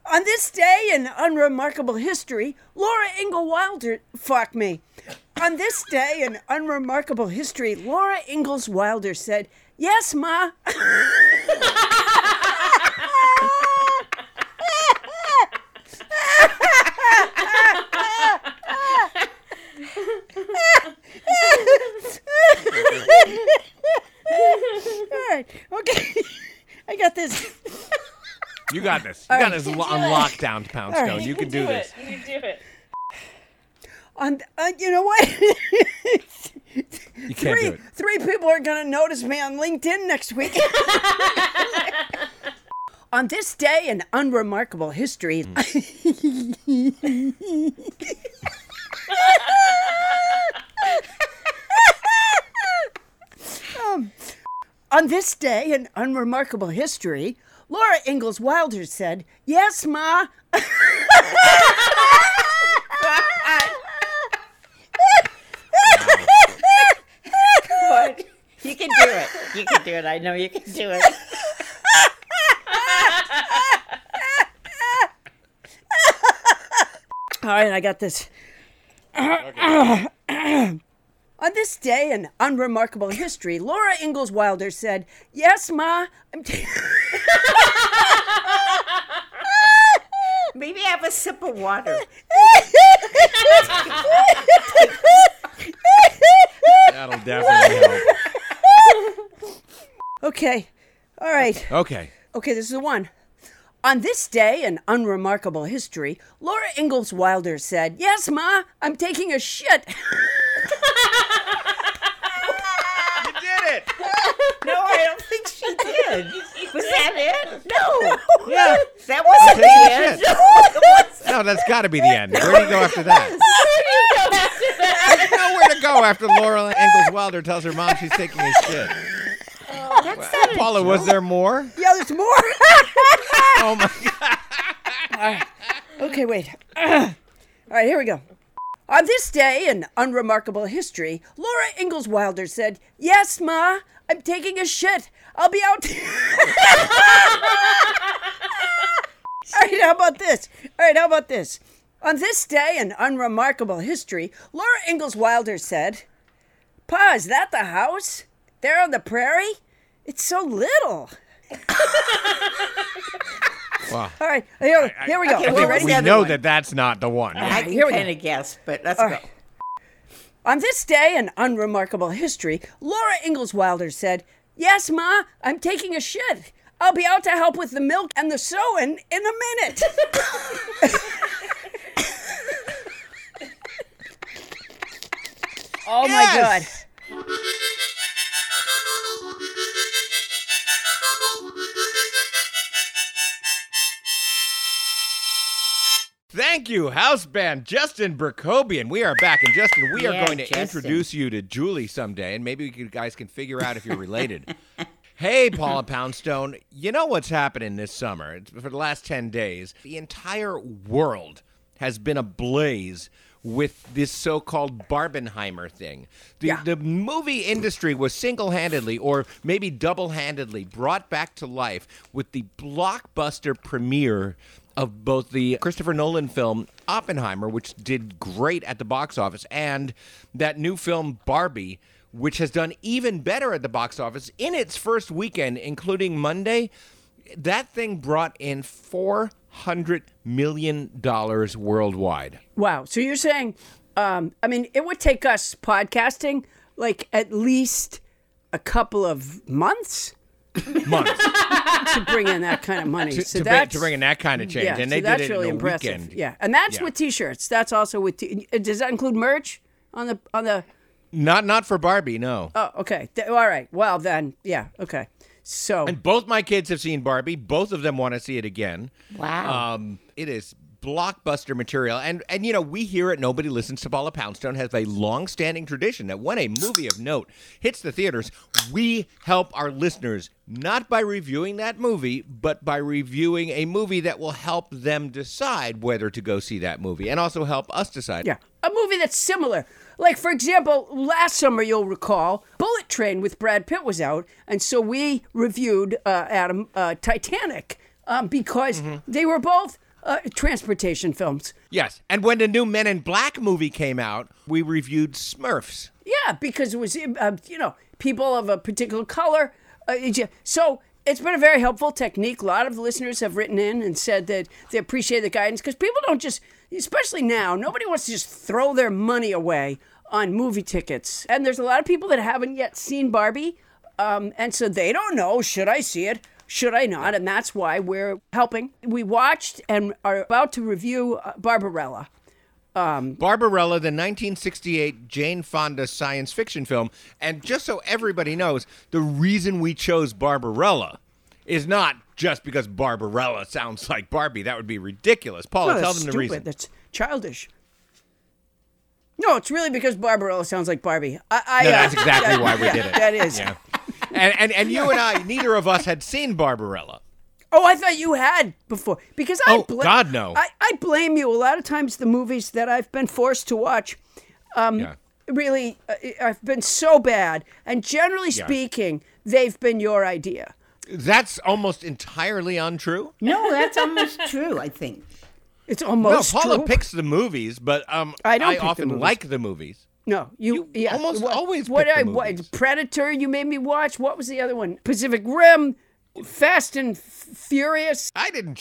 On this day in unremarkable history, Laura Ingalls Wilder... Fuck me. On this day in unremarkable history, Laura Ingalls Wilder said, "Yes, Ma." All right. Okay. I got this. You got this. You got this on lockdown, Poundstone. Right. You can do this. You can do it. You know what? You can't do it. Three people are going to notice me on LinkedIn next week. On this day in unremarkable history... On this day in unremarkable history, Laura Ingalls Wilder said, "Yes, Ma." You can do it. You can do it. I know you can do it. All right, I got this. Okay. On this day in unremarkable history, Laura Ingalls Wilder said, "Yes, Ma, I'm taking..." Maybe have a sip of water. That'll definitely help. Okay. All right. Okay. Okay, this is the one. On this day in unremarkable history, Laura Ingalls Wilder said, "Yes, Ma, I'm taking a shit." You did it. No, I don't think she did. Was that it? No. Yeah. That wasn't the end. No, that's got to be the end. Where do you go after that? Where do you go after that? There's nowhere to go after Laura Ingalls Wilder tells her mom she's taking a shit. Well, Paula, was there more? Yeah, there's more. Oh, my God. Okay, wait. All right, here we go. On this day in unremarkable history, Laura Ingalls Wilder said, "Yes, Ma, I'm taking a shit. I'll be out." All right, how about this? All right, how about this? On this day in unremarkable history, Laura Ingalls Wilder said, "Pa, is that the house? There on the prairie? It's so little." Wow. All right, here we go. Okay, we know one. That's not the one. I can kind of guess, but let's go. On this day in unremarkable history, Laura Ingalls Wilder said, "Yes, Ma, I'm taking a shit. I'll be out to help with the milk and the sewing in a minute." Oh, yes. My God. Thank you, house band Justin Berkobien. We are back. And Justin, we are going to introduce you to Julie someday, and maybe you guys can figure out if you're related. Hey, Paula Poundstone, you know what's happening this summer? For the last 10 days, the entire world has been ablaze with this so-called Barbenheimer thing. The movie industry was single-handedly, or maybe double-handedly, brought back to life with the blockbuster premiere of both the Christopher Nolan film Oppenheimer, which did great at the box office, and that new film Barbie, which has done even better at the box office in its first weekend, including Monday. That thing brought in $400 million worldwide. Wow. So you're saying, it would take us podcasting like at least a couple of months months to bring in that kind of money. To bring in that kind of change, yeah, and they did it really in a weekend. Yeah, and that's with T-shirts. That's also with. Does that include merch on the? Not for Barbie, no. Oh, okay. All right. Well, then, yeah. Okay. So. And both my kids have seen Barbie. Both of them want to see it again. Wow. It is blockbuster material, and you know, we here at Nobody Listens to Paula Poundstone has a long-standing tradition that when a movie of note hits the theaters, we help our listeners not by reviewing that movie, but by reviewing a movie that will help them decide whether to go see that movie, and also help us decide. Yeah, a movie that's similar. Like, for example, last summer, you'll recall, Bullet Train with Brad Pitt was out, and so we reviewed Titanic because they were both transportation films. Yes, and when the new Men in Black movie came out, we reviewed Smurfs. Yeah, because it was, people of a particular color. So it's been a very helpful technique. A lot of listeners have written in and said that they appreciate the guidance, because people don't just, especially now, nobody wants to just throw their money away on movie tickets. And there's a lot of people that haven't yet seen Barbie, and so they don't know, should I see it? Should I not? And that's why we're helping. We watched and are about to review Barbarella. Barbarella, the 1968 Jane Fonda science fiction film. And just so everybody knows, the reason we chose Barbarella is not just because Barbarella sounds like Barbie. That would be ridiculous. Paula, tell them the reason. That's childish. No, it's really because Barbarella sounds like Barbie. That's exactly why we did it. That is. Yeah. And you and I, neither of us had seen Barbarella. Oh, I thought you had before. Because God, no. I blame you. A lot of times the movies that I've been forced to watch, really, I've been so bad. And generally speaking, they've been your idea. That's almost entirely untrue? No, that's almost true, I think. It's almost true. No, Paula picks the movies, but I often like the movies. No, you almost always pick Predator, you made me watch. What was the other one? Pacific Rim, Fast and Furious. I didn't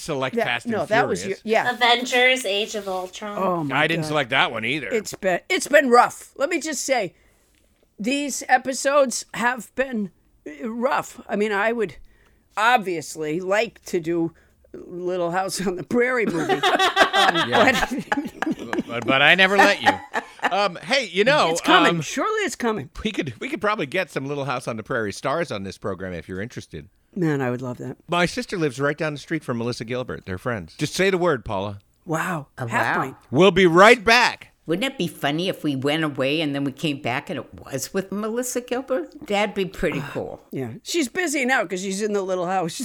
select Fast and Furious. No, that was Avengers, Age of Ultron. Oh my God. I didn't select that one either. It's been rough. Let me just say, these episodes have been rough. I mean, I would obviously like to do Little House on the Prairie movie. But I never let you. Hey, it's coming. Surely it's coming. We could probably get some Little House on the Prairie stars on this program if you're interested. Man, I would love that. My sister lives right down the street from Melissa Gilbert. They're friends. Just say the word, Paula. Wow. Oh, half point. We'll be right back. Wouldn't it be funny if we went away and then we came back and it was with Melissa Gilbert? That'd be pretty cool. Yeah. She's busy now because she's in the little house.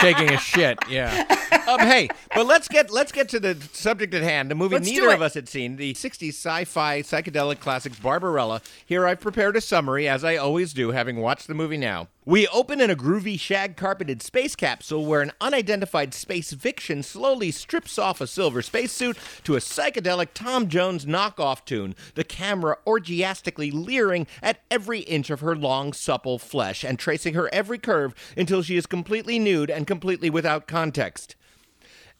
Taking a shit, yeah. Hey, but let's get to the subject at hand. The movie neither of us had seen, the 60s sci-fi psychedelic classics Barbarella. Here I've prepared a summary, as I always do, having watched the movie now. We open in a groovy shag-carpeted space capsule where an unidentified space vixen slowly strips off a silver spacesuit to a psychedelic Tom Jones knockoff tune, the camera orgiastically leering at every inch of her long, supple flesh and tracing her every curve until she is completely nude and completely without context.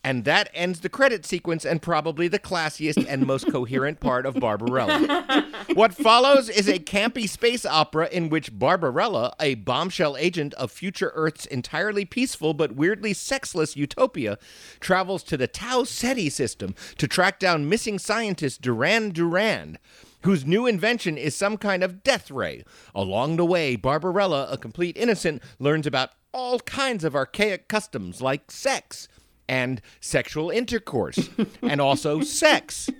And that ends the credit sequence and probably the classiest and most coherent part of Barbarella. What follows is a campy space opera in which Barbarella, a bombshell agent of future Earth's entirely peaceful but weirdly sexless utopia, travels to the Tau Ceti system to track down missing scientist Duran Duran, whose new invention is some kind of death ray. Along the way, Barbarella, a complete innocent, learns about all kinds of archaic customs like sex and sexual intercourse, and also sex.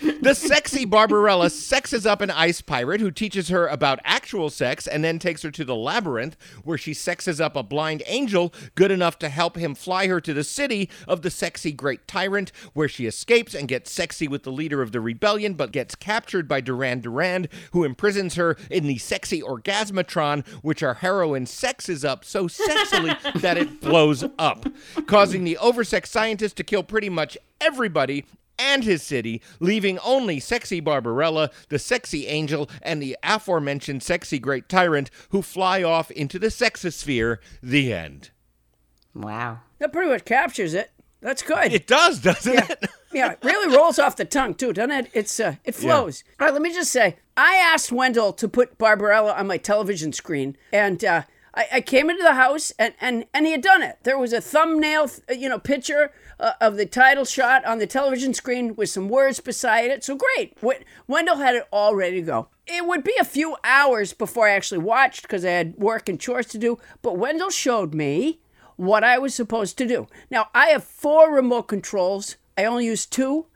The sexy Barbarella sexes up an ice pirate who teaches her about actual sex and then takes her to the labyrinth, where she sexes up a blind angel good enough to help him fly her to the city of the sexy great tyrant, where she escapes and gets sexy with the leader of the rebellion, but gets captured by Duran Duran, who imprisons her in the sexy orgasmatron, which our heroine sexes up so sexily that it blows up, causing the oversexed scientist to kill pretty much everybody and his city, leaving only sexy Barbarella, the sexy angel, and the aforementioned sexy great tyrant, who fly off into the sexosphere. The end. Wow. That pretty much captures it. That's good. It does, doesn't it? Yeah, it really rolls off the tongue, too, doesn't it? It flows. Yeah. All right, let me just say, I asked Wendell to put Barbarella on my television screen, and I came into the house, and he had done it. There was a thumbnail, picture of the title shot on the television screen with some words beside it. So great. Wendell had it all ready to go. It would be a few hours before I actually watched because I had work and chores to do, but Wendell showed me what I was supposed to do. Now, I have 4 remote controls. I only use 2,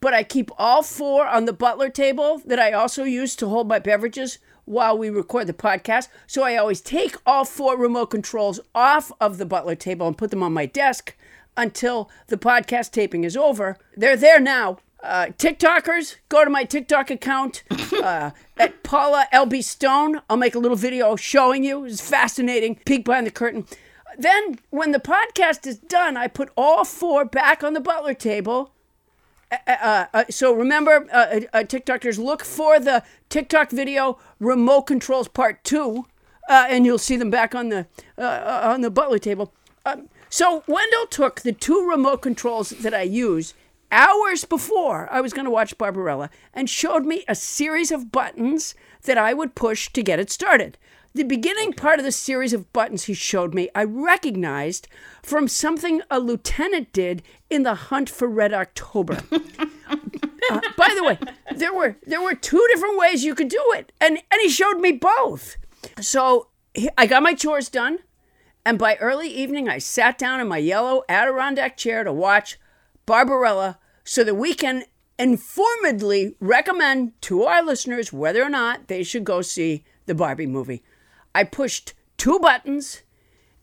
but I keep all 4 on the butler table that I also use to hold my beverages while we record the podcast. So I always take all 4 remote controls off of the butler table and put them on my desk until the podcast taping is over. They're there now. TikTokers, go to my TikTok account at Paula LB Stone. I'll make a little video showing you. It's fascinating. Peek behind the curtain. Then when the podcast is done, I put all 4 back on the butler table. So remember, TikTokers, look for the TikTok video remote controls part 2, and you'll see them back on the butler table. So Wendell took the 2 remote controls that I use hours before I was going to watch Barbarella and showed me a series of buttons that I would push to get it started. The beginning part of the series of buttons he showed me, I recognized from something a lieutenant did in The Hunt for Red October. By the way, there were 2 different ways you could do it, and he showed me both. So I got my chores done, and by early evening, I sat down in my yellow Adirondack chair to watch Barbarella so that we can informedly recommend to our listeners whether or not they should go see the Barbie movie. I pushed 2 buttons,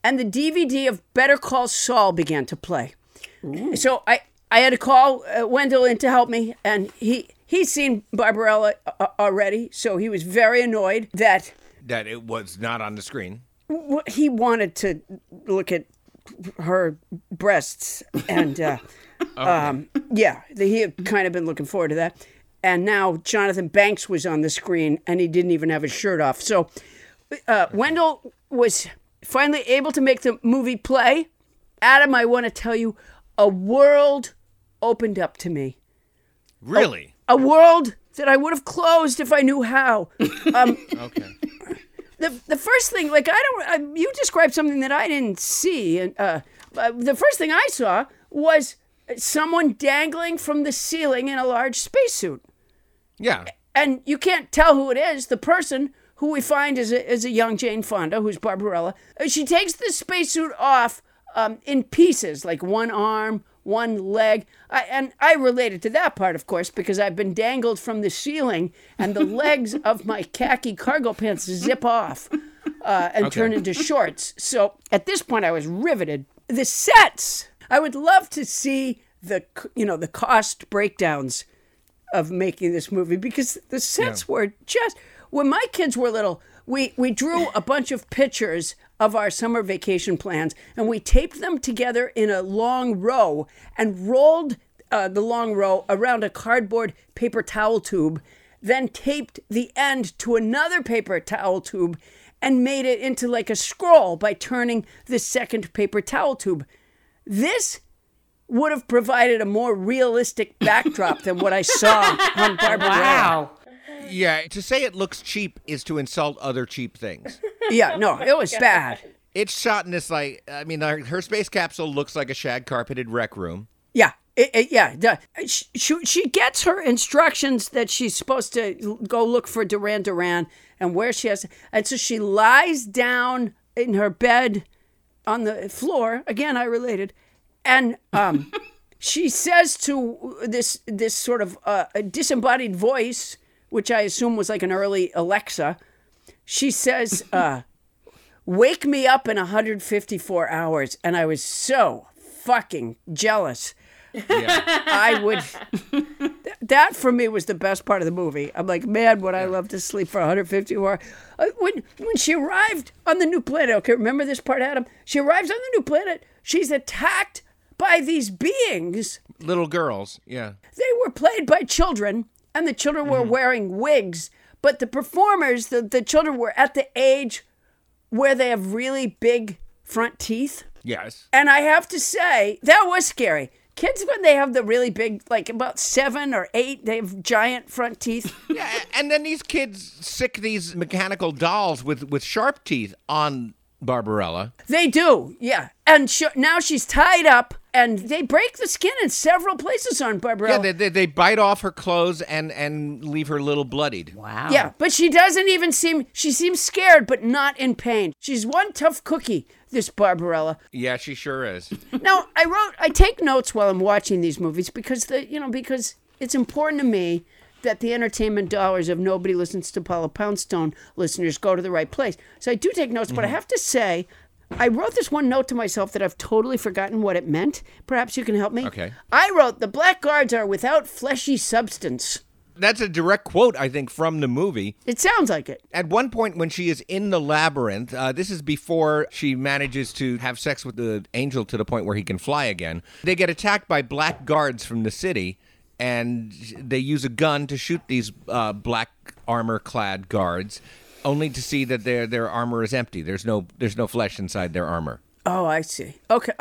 and the DVD of Better Call Saul began to play. Ooh. So I had to call Wendell in to help me, and he's seen Barbarella already, so he was very annoyed that it was not on the screen. He wanted to look at her breasts, and he had kind of been looking forward to that. And now Jonathan Banks was on the screen, and he didn't even have his shirt off. So Wendell was finally able to make the movie play. Adam, I want to tell you, a world opened up to me. Really? A world that I would have closed if I knew how. Okay. The first thing, you described something that I didn't see. And the first thing I saw was someone dangling from the ceiling in a large spacesuit. Yeah. And you can't tell who it is. The person who we find is a young Jane Fonda, who's Barbarella. She takes the spacesuit off in pieces, like one arm, one leg. And I related to that part, of course, because I've been dangled from the ceiling and the legs of my khaki cargo pants zip off turn into shorts. So at this point, I was riveted. The sets... I would love to see the cost breakdowns of making this movie, because the sets were just, when my kids were little, we drew a bunch of pictures of our summer vacation plans, and we taped them together in a long row and rolled the long row around a cardboard paper towel tube, then taped the end to another paper towel tube and made it into like a scroll by turning the second paper towel tube. This would have provided a more realistic backdrop than what I saw on Barbarella. Wow. Yeah, to say it looks cheap is to insult other cheap things. Yeah, no, it was bad. It's shot in this, her space capsule looks like a shag-carpeted rec room. Yeah, She gets her instructions that she's supposed to go look for Duran Duran and where she has to, and so she lies down in her bed on the floor, again, I related, and she says to this sort of a disembodied voice, which I assume was like an early Alexa, she says, wake me up in 154 hours, and I was so fucking jealous. Yeah. That for me was the best part of the movie. I'm like, man, would I love to sleep for 150 hours. When she arrived on the new planet, okay, remember this part, Adam? She arrives on the new planet, she's attacked by these beings. Little girls, yeah. They were played by children, and the children were wearing wigs, but the performers, the children were at the age where they have really big front teeth. Yes. And I have to say, that was scary. Kids, when they have the really big, like about 7 or 8, they have giant front teeth. Yeah, and then these kids sick these mechanical dolls with sharp teeth on Barbarella. They do, yeah. And now she's tied up, and they break the skin in several places on Barbarella. Yeah, they bite off her clothes and leave her a little bloodied. Wow. Yeah, but she doesn't even seem, she seems scared, but not in pain. She's one tough cookie, this Barbarella. Yeah, she sure is. Now, I take notes while I'm watching these movies because it's important to me that the entertainment dollars of Nobody Listens to Paula Poundstone listeners go to the right place. So I do take notes, but I have to say, I wrote this one note to myself that I've totally forgotten what it meant. Perhaps you can help me. Okay. I wrote, the blackguards are without fleshy substance. That's a direct quote, I think, from the movie. It sounds like it. At one point when she is in the labyrinth, this is before she manages to have sex with the angel to the point where he can fly again, they get attacked by black guards from the city. And they use a gun to shoot these black armor-clad guards, only to see that their armor is empty. There's no flesh inside their armor. Oh, I see. Okay,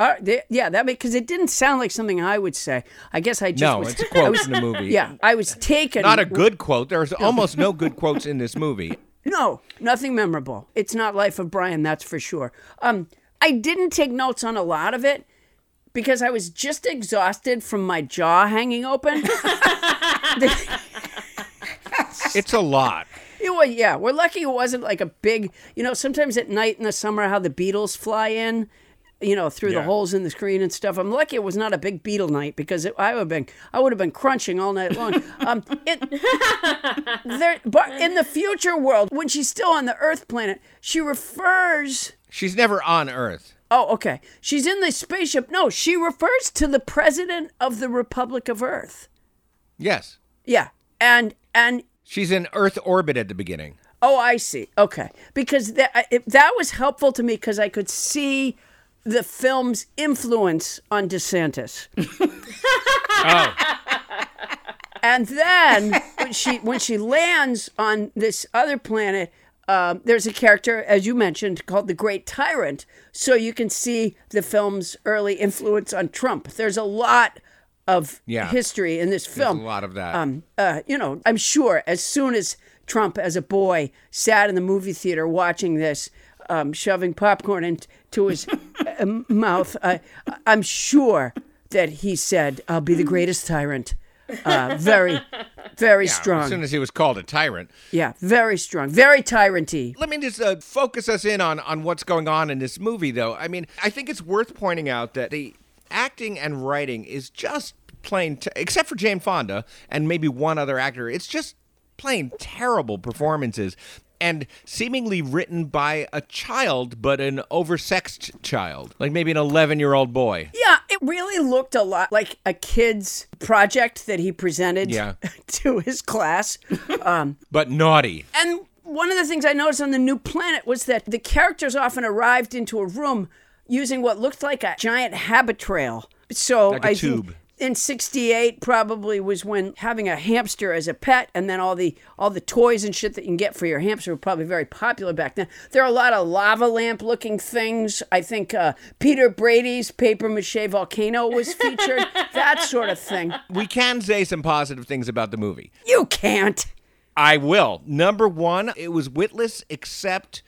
because it didn't sound like something I would say. I guess I just it's a quote from the movie. Yeah, I was taken. Not a good quote. There's almost no good quotes in this movie. No, nothing memorable. It's not Life of Brian, that's for sure. I didn't take notes on a lot of it, because I was just exhausted from my jaw hanging open. It's a lot. Yeah, we're lucky it wasn't like a big, sometimes at night in the summer how the beetles fly in, through the holes in the screen and stuff. I'm lucky it was not a big beetle night, because I would have been crunching all night long. But in the future world, when she's still on the Earth planet, she's never on Earth. Oh, okay. She's in the spaceship. No, she refers to the president of the Republic of Earth. Yes. Yeah. And she's in Earth orbit at the beginning. Oh, I see. Okay. Because that was helpful to me, because I could see the film's influence on DeSantis. Oh. And then when she lands on this other planet, there's a character, as you mentioned, called the Great Tyrant, so you can see the film's early influence on Trump. There's a lot of history in this film. There's a lot of that. I'm sure as soon as Trump, as a boy, sat in the movie theater watching this, shoving popcorn into his mouth, I'm sure that he said, "I'll be the greatest tyrant." Very, very strong. As soon as he was called a tyrant. Yeah, very strong. Very tyrant-y. Let me just focus us in on what's going on in this movie, though. I mean, I think it's worth pointing out that the acting and writing is just plain, except for Jane Fonda and maybe one other actor, it's just plain terrible performances, and seemingly written by a child, but an oversexed child, like maybe an 11-year-old boy. Yeah, it really looked a lot like a kid's project that he presented to his class. But naughty. And one of the things I noticed on the new planet was that the characters often arrived into a room using what looked like a giant habit trail. So like a tube. In 1968 probably was when having a hamster as a pet, and then all the toys and shit that you can get for your hamster were probably very popular back then. There are a lot of lava lamp looking things. I think Peter Brady's papier-mâché volcano was featured, that sort of thing. We can say some positive things about the movie. You can't. I will. Number one, it was witless except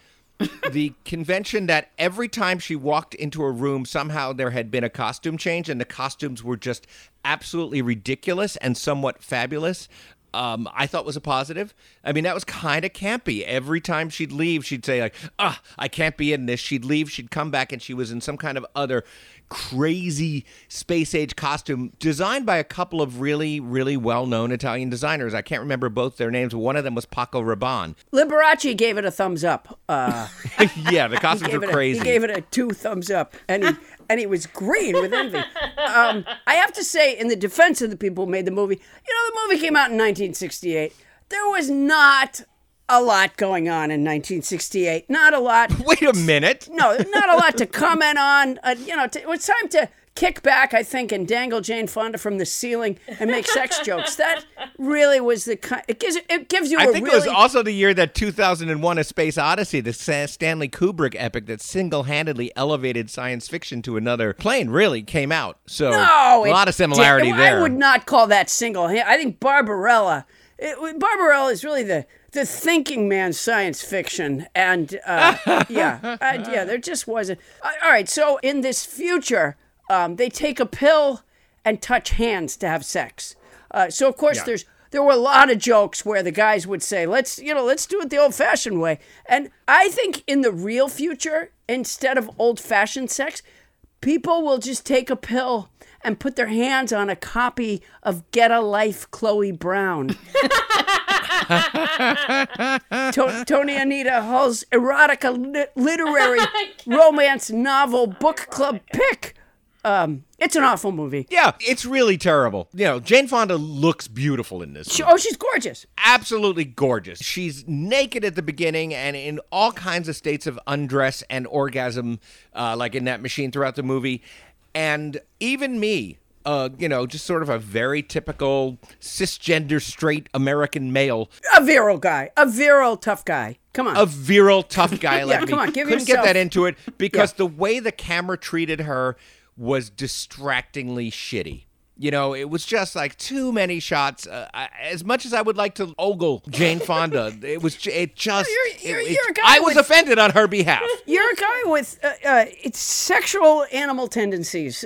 the convention that every time she walked into a room, somehow there had been a costume change, and the costumes were just absolutely ridiculous and somewhat fabulous, I thought was a positive. I mean, that was kind of campy. Every time she'd leave, she'd say like, I can't be in this. She'd leave, she'd come back, and she was in some kind of other crazy space-age costume designed by a couple of really, really well-known Italian designers. I can't remember both their names. One of them was Paco Rabanne. Liberace gave it a thumbs up. Yeah, the costumes were crazy. He gave it a 2 thumbs up, and he was green with envy. I have to say, in the defense of the people who made the movie, the movie came out in 1968. There was not a lot going on in 1968. Not a lot. Wait a minute. No, not a lot to comment on. It's time to kick back, I think, and dangle Jane Fonda from the ceiling and make sex jokes. That really was the kind. It gives you. I think it was also the year that 2001: A Space Odyssey, the Stanley Kubrick epic that single-handedly elevated science fiction to another plane, really came out. So a lot of similarity there. I would not call that single-handed. I think Barbarella is really the thinking man's science fiction, and there just wasn't. All right, so in this future. They take a pill and touch hands to have sex. So of course there were a lot of jokes where the guys would say, let's do it the old fashioned way. And I think in the real future, instead of old fashioned sex, people will just take a pill and put their hands on a copy of Get a Life, Chloe Brown. Tony Anita Hull's erotica literary romance novel book club pick. It's an awful movie. Yeah, it's really terrible. Jane Fonda looks beautiful in this. She's gorgeous. Absolutely gorgeous. She's naked at the beginning and in all kinds of states of undress and orgasm, like in that machine throughout the movie. And even me, just sort of a very typical cisgender straight American male. A virile tough guy. Come on. A virile tough guy like me. Come on, couldn't get that into it because the way the camera treated her was distractingly shitty. It was just like too many shots. As much as I would like to ogle Jane Fonda, I was offended on her behalf. You're a guy with it's sexual animal tendencies.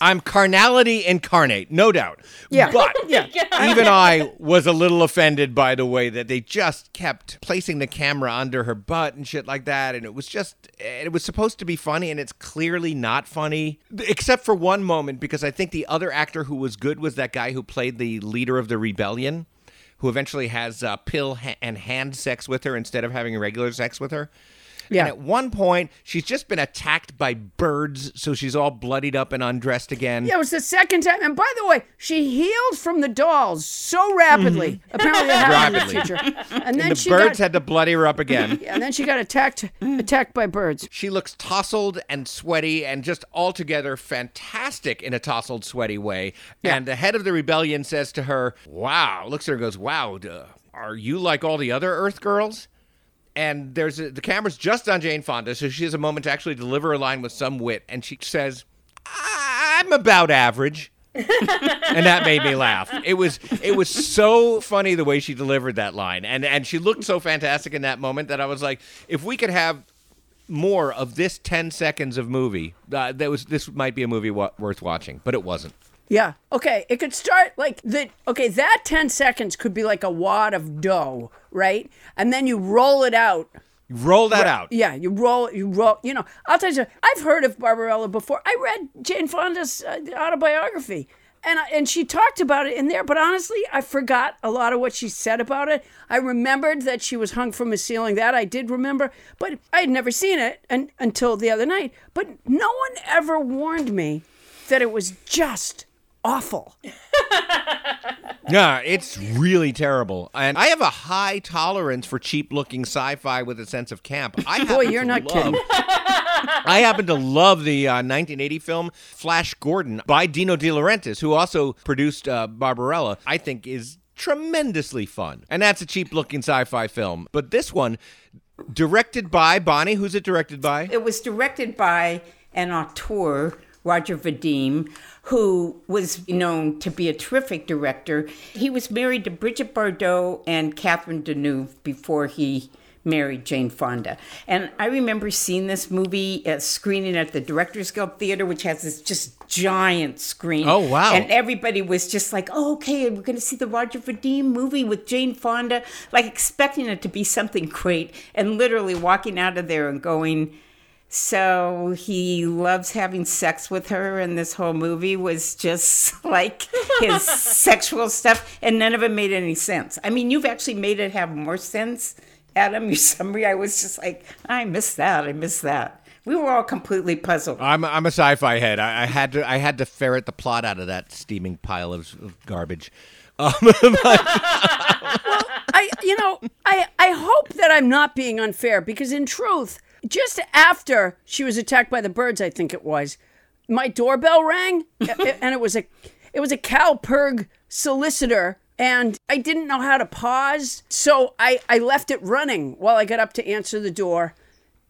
I'm carnality incarnate, no doubt. Yeah. But even I was a little offended by the way that they just kept placing the camera under her butt and shit like that. And it was supposed to be funny and it's clearly not funny, except for one moment, because I think the other actor who was good was that guy who played the leader of the rebellion, who eventually has pill and hand sex with her instead of having regular sex with her. Yeah. And at one point, she's just been attacked by birds, so she's all bloodied up and undressed again. Yeah, it was the second time. And by the way, she healed from the dolls so rapidly. Mm-hmm. Apparently that happened in the future. And then the birds had to bloody her up again. Yeah, and then she got attacked by birds. She looks tousled and sweaty and just altogether fantastic in a tousled, sweaty way. Yeah. And the head of the rebellion says to her, wow, looks at her and goes, wow, are you like all the other Earth girls? And the camera's just on Jane Fonda, so she has a moment to actually deliver a line with some wit. And she says, I'm about average. And that made me laugh. It was so funny the way she delivered that line. And she looked so fantastic in that moment that I was like, if we could have more of this 10 seconds of movie, this might be a movie worth watching. But it wasn't. Yeah. Okay. It could start like the. Okay, that 10 seconds could be like a wad of dough, right? And then you roll it out. You roll that out. Yeah. You roll. I'll tell you. I've heard of Barbarella before. I read Jane Fonda's autobiography, and she talked about it in there. But honestly, I forgot a lot of what she said about it. I remembered that she was hung from a ceiling. That I did remember, but I had never seen it until the other night. But no one ever warned me that it was just awful. Yeah, it's really terrible. And I have a high tolerance for cheap-looking sci-fi with a sense of camp. Boy, you're not kidding. I happen to love the 1980 film Flash Gordon by Dino De Laurentiis, who also produced Barbarella, I think is tremendously fun. And that's a cheap-looking sci-fi film. But this one, directed by Bonnie. Who's it directed by? It was directed by an auteur, Roger Vadim, who was known to be a terrific director. He was married to Brigitte Bardot and Catherine Deneuve before he married Jane Fonda. And I remember seeing this movie screening at the Directors Guild Theater, which has this just giant screen. Oh, wow. And everybody was just like, oh, okay, we're going to see the Roger Vadim movie with Jane Fonda, like expecting it to be something great, and literally walking out of there and going, so he loves having sex with her, and this whole movie was just like his sexual stuff, and none of it made any sense. I mean, you've actually made it have more sense, Adam, your summary. I was just like, I miss that. We were all completely puzzled. I'm a sci-fi head. I had to ferret the plot out of that steaming pile of garbage. I hope that I'm not being unfair, because in truth, just after she was attacked by the birds, I think it was, my doorbell rang, and it was a CalPERG solicitor, and I didn't know how to pause, so I left it running while I got up to answer the door.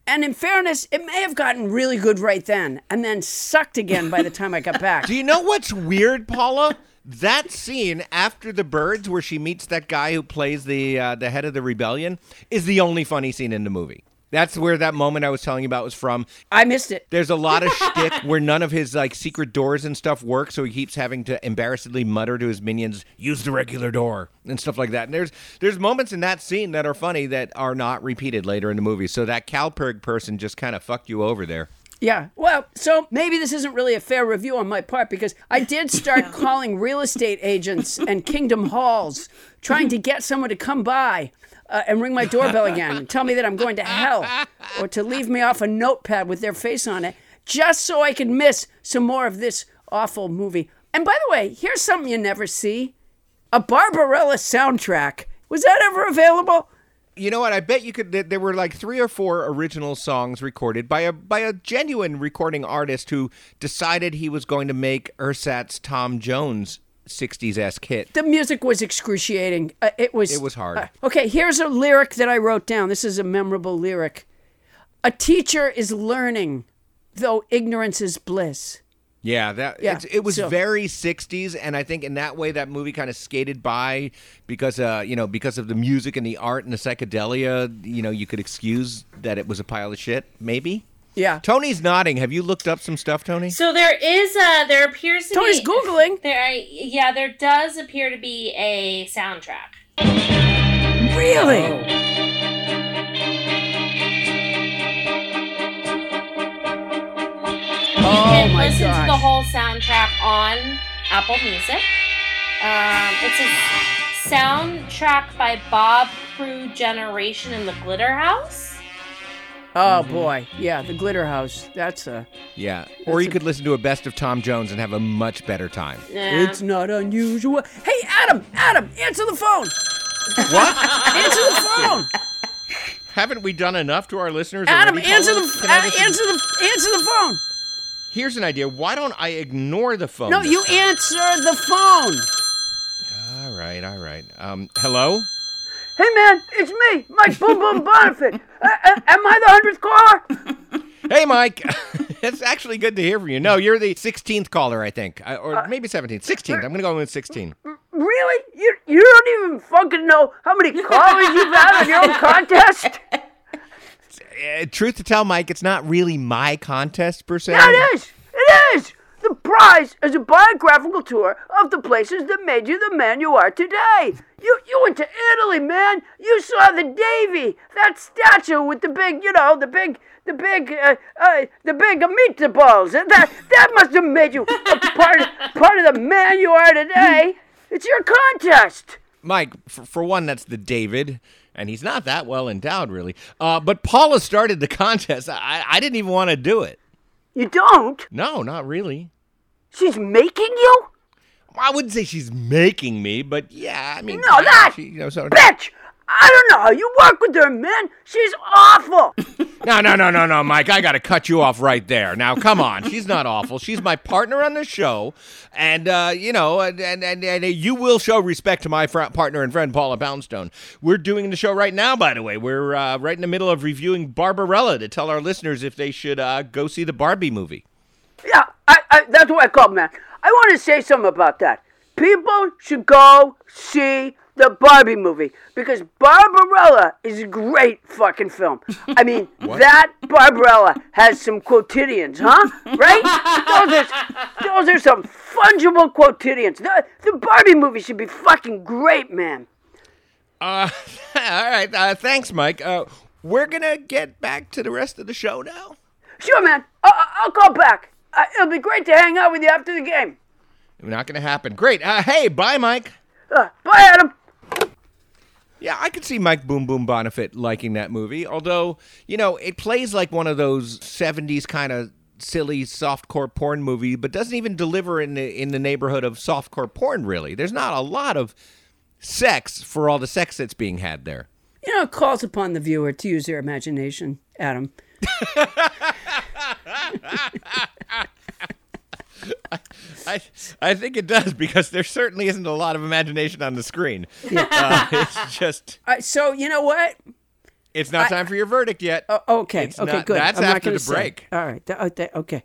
And in fairness, it may have gotten really good right then, and then sucked again by the time I got back. Do you know what's weird, Paula? That scene after the birds where she meets that guy who plays the head of the rebellion is the only funny scene in the movie. That's where that moment I was telling you about was from. I missed it. There's a lot of shtick where none of his secret doors and stuff work, so he keeps having to embarrassedly mutter to his minions, use the regular door, and stuff like that. And there's moments in that scene that are funny that are not repeated later in the movie. So that CalPERG person just kind of fucked you over there. Yeah. Well, so maybe this isn't really a fair review on my part, because I did start calling real estate agents and kingdom halls trying to get someone to come by. And ring my doorbell again and tell me that I'm going to hell, or to leave me off a notepad with their face on it, just so I could miss some more of this awful movie. And by the way, here's something you never see. A Barbarella soundtrack. Was that ever available? You know what? I bet you could. There were 3 or 4 original songs recorded by a genuine recording artist who decided he was going to make ersatz Tom Jones 60s-esque hit. The music was excruciating. It was hard. Okay, here's a lyric that I wrote down. This is a memorable lyric. A teacher is learning, though ignorance is bliss. Yeah, it was very 60s, and I think in that way that movie kind of skated by because of the music and the art and the psychedelia. You could excuse that it was a pile of shit, maybe. Yeah. Tony's nodding. Have you looked up some stuff, Tony? So Tony's Googling. There does appear to be a soundtrack. Really? You can listen to the whole soundtrack on Apple Music. It's a soundtrack by Bob Crew Generation and the Glitter House. Oh, boy. Yeah, the Glitter House. Yeah, or you could listen to a best of Tom Jones and have a much better time. Yeah. It's not unusual. Hey, Adam, answer the phone. What? Answer the phone. Haven't we done enough to our listeners? Adam, answer the phone. Here's an idea. Why don't I ignore the phone? No, you answer the phone. All right. Hello? Hey, man, it's me, Mike Boom Boom Bonifant. Am I the 100th caller? Hey, Mike. It's actually good to hear from you. No, you're the 16th caller, I think. Or maybe 17th. 16th. I'm going to go with 16. Really? You don't even fucking know how many callers you've had on your own contest? Truth to tell, Mike, it's not really my contest, per se. Yeah, it is. The prize is a biographical tour of the places that made you the man you are today. You went to Italy, man. You saw the Davy, that statue with the big meatballs. That must have made you a part of the man you are today. It's your contest. Mike, for one, that's the David, and he's not that well endowed, really. But Paula started the contest. I didn't even want to do it. You don't? No, not really. She's making you? I wouldn't say she's making me, but yeah, I mean... No, bitch! I don't know how you work with her, man. She's awful. No, Mike. I got to cut you off right there. Now, come on. She's not awful. She's my partner on the show. And, and you will show respect to my partner and friend, Paula Poundstone. We're doing the show right now, by the way. We're right in the middle of reviewing Barbarella to tell our listeners if they should go see the Barbie movie. Yeah, I that's what I called, man. I want to say something about that. People should go see the Barbie movie, because Barbarella is a great fucking film. I mean, that Barbarella has some quotidians, huh? Right? Those are some fungible quotidians. The Barbie movie should be fucking great, man. All right. Thanks, Mike. We're going to get back to the rest of the show now. Sure, man. I'll call back. It'll be great to hang out with you after the game. Not going to happen. Great. Hey, bye, Mike. Bye, Adam. Yeah, I could see Mike Boom Boom Bonifant liking that movie, although, it plays like one of those 70s kind of silly softcore porn movie, but doesn't even deliver in the neighborhood of softcore porn, really. There's not a lot of sex for all the sex that's being had there. You know, it calls upon the viewer to use their imagination, Adam. I think it does, because there certainly isn't a lot of imagination on the screen. Yeah. It's just... So, you know what? It's not time for your verdict yet. Okay, good. That's after the break. All right. Okay.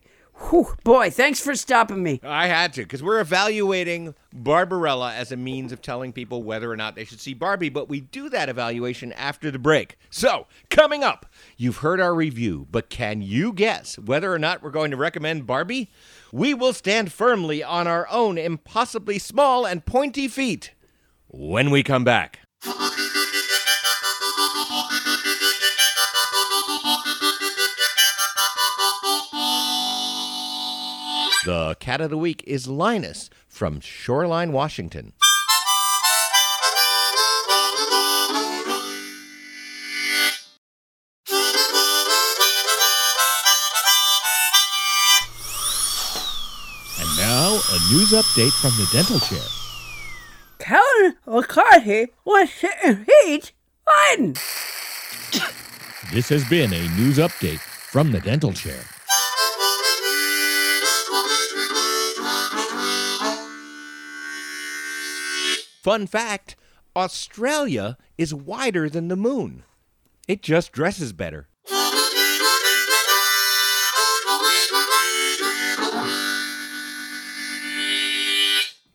Whew, boy, thanks for stopping me. I had to, because we're evaluating Barbarella as a means of telling people whether or not they should see Barbie, but we do that evaluation after the break. So, coming up, you've heard our review, but can you guess whether or not we're going to recommend Barbie? We will stand firmly on our own impossibly small and pointy feet when we come back. The cat of the week is Linus from Shoreline, Washington. And now, a news update from the dental chair. Kevin McCarthy was sitting feet Biden. This has been a news update from the dental chair. Fun fact, Australia is wider than the moon. It just dresses better.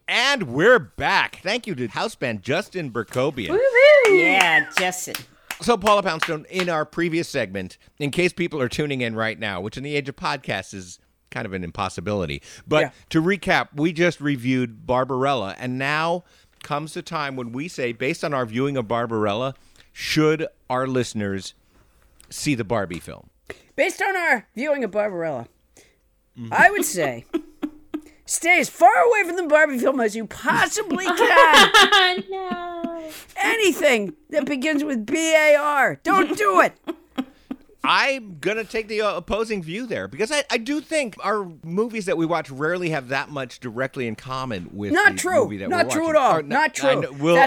And we're back. Thank you to house band Justin Berkobien. Woo-hoo. Yeah, Justin. So, Paula Poundstone, in our previous segment, in case people are tuning in right now, which in the age of podcasts is kind of an impossibility, but to recap, we just reviewed Barbarella, and now comes the time when we say, based on our viewing of Barbarella, should our listeners see the Barbie film? Based on our viewing of Barbarella, I would say, stay as far away from the Barbie film as you possibly can. No. Anything that begins with B-A-R, don't do it. I'm going to take the opposing view there, because I do think our movies that we watch rarely have that much directly in common with movie that we're watching. Not true at all. That's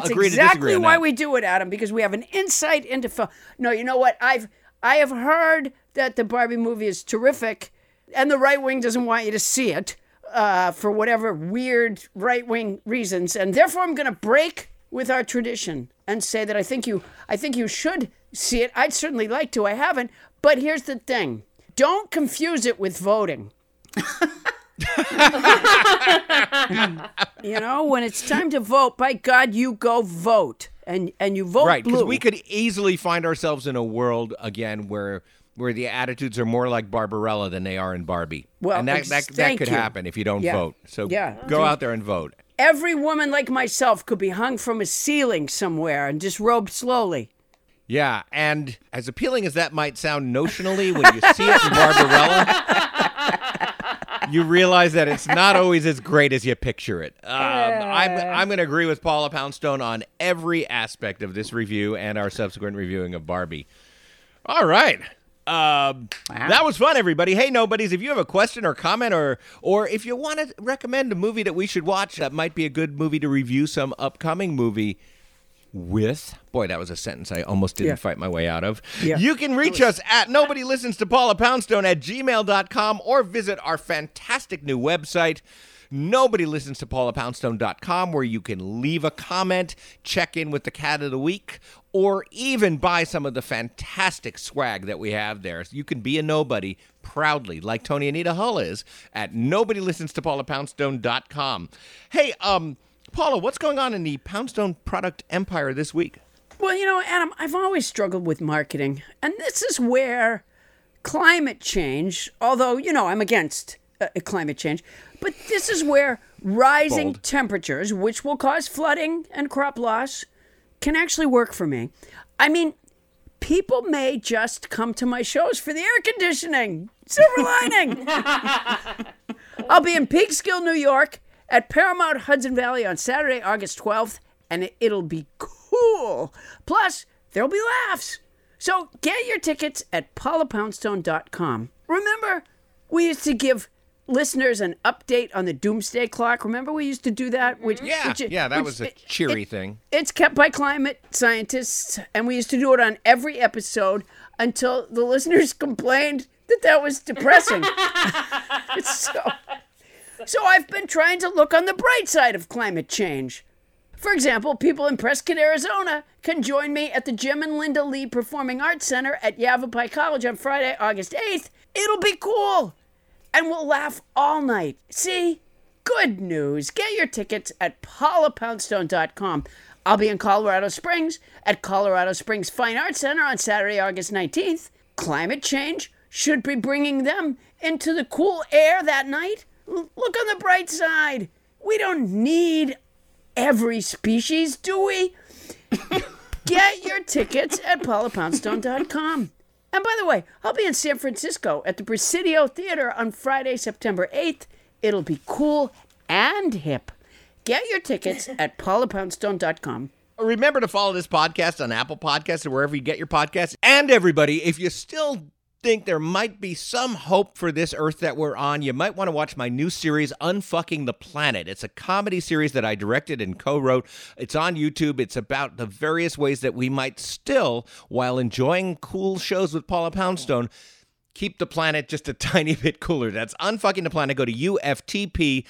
agree exactly to disagree on why that. We do it, Adam, because we have an insight into film. No, you know what? I have heard that the Barbie movie is terrific, and the right wing doesn't want you to see it for whatever weird right wing reasons, and therefore I'm going to break with our tradition and say that I think you should see it. I'd certainly like to. I haven't. But here's the thing. Don't confuse it with voting. You know, when it's time to vote, by God, you go vote. And you vote right, blue. Right, because we could easily find ourselves in a world, again, where the attitudes are more like Barbarella than they are in Barbie. Well, and that could happen if you don't vote. So go out there and vote. Every woman like myself could be hung from a ceiling somewhere and disrobed slowly. Yeah, and as appealing as that might sound notionally, when you see it in Barbarella, you realize that it's not always as great as you picture it. I'm going to agree with Paula Poundstone on every aspect of this review and our subsequent reviewing of Barbie. All right. That was fun, everybody. Hey, nobodies, if you have a question or comment or if you want to recommend a movie that we should watch that might be a good movie to review some upcoming movie, boy, that was a sentence I almost didn't fight my way out of. Yeah. You can reach us at nobodylistenstopaulapoundstone@gmail.com or visit our fantastic new website, nobodylistenstopaulapoundstone.com, where you can leave a comment, check in with the cat of the week, or even buy some of the fantastic swag that we have there. You can be a nobody proudly, like Tony Anita Hull is, at nobodylistenstopaulapoundstone.com. Hey, Paula, what's going on in the Poundstone product empire this week? Well, you know, Adam, I've always struggled with marketing. And this is where climate change, although, you know, I'm against climate change, but this is where rising temperatures, which will cause flooding and crop loss, can actually work for me. I mean, people may just come to my shows for the air conditioning. Silver lining. I'll be in Peekskill, New York, at Paramount Hudson Valley on Saturday, August 12th, and it'll be cool. Plus, there'll be laughs. So get your tickets at paulapoundstone.com. Remember, We used to give listeners an update on the doomsday clock. Remember we used to do that? That was a cheery thing. It's kept by climate scientists, and we used to do it on every episode until the listeners complained that that was depressing. So I've been trying to look on the bright side of climate change. For example, people in Prescott, Arizona can join me at the Jim and Linda Lee Performing Arts Center at Yavapai College on Friday, August 8th. It'll be cool. And we'll laugh all night. See? Good news. Get your tickets at paulapoundstone.com. I'll be in Colorado Springs at Colorado Springs Fine Arts Center on Saturday, August 19th. Climate change should be bringing them into the cool air that night. Look on the bright side. We don't need every species, do we? Get your tickets at paulapoundstone.com. And by the way, I'll be in San Francisco at the Presidio Theater on Friday, September 8th. It'll be cool and hip. Get your tickets at paulapoundstone.com. Remember to follow this podcast on Apple Podcasts or wherever you get your podcasts. And everybody, if you still think there might be some hope for this earth that we're on, you might want to watch my new series, Unfucking the Planet. It's a comedy series that I directed and co-wrote. It's on YouTube. It's about the various ways that we might still, while enjoying cool shows with Paula Poundstone, keep the planet just a tiny bit cooler. That's Unfucking the Planet. Go to uftp.world.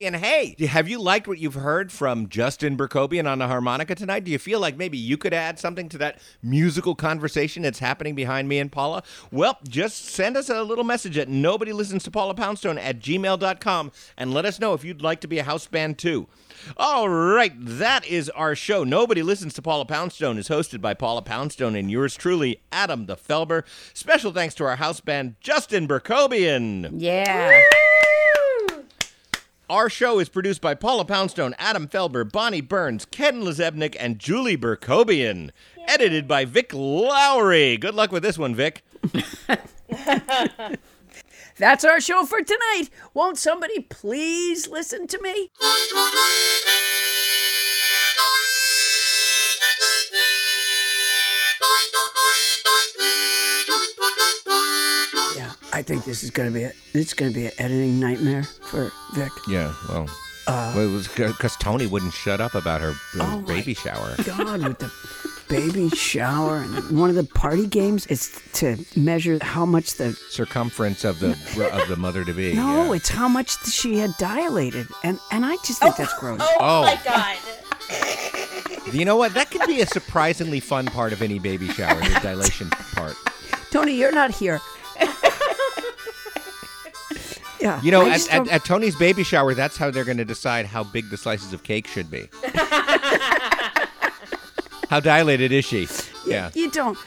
And hey, have you liked what you've heard from Justin Berkobien on the harmonica tonight? Do you feel like maybe you could add something to that musical conversation that's happening behind me and Paula? Well, just send us a little message at nobodylistenstopaulapoundstone@gmail.com and let us know if you'd like to be a house band too. All right, that is our show. Nobody Listens to Paula Poundstone is hosted by Paula Poundstone and yours truly, Adam the Felber. Special thanks to our house band, Justin Berkobien. Yeah. Woo! Our show is produced by Paula Poundstone, Adam Felber, Bonnie Burns, Ken Lezebnik, and Julie Berkobien. Yeah. Edited by Vic Lowry. Good luck with this one, Vic. That's our show for tonight. Won't somebody please listen to me? Yeah, I think this is going to be an editing nightmare for Vic. Yeah, well, it was because Tony wouldn't shut up about her baby shower. God, with the baby shower and one of the party games is to measure how much the circumference of the mother to be. No, yeah. It's how much she had dilated, and I just think that's gross. Oh my God! You know what? That could be a surprisingly fun part of any baby shower, the dilation part. Tony, you're not here. Yeah. You know, at Tony's baby shower, that's how they're going to decide how big the slices of cake should be. How dilated is she? Yeah. You don't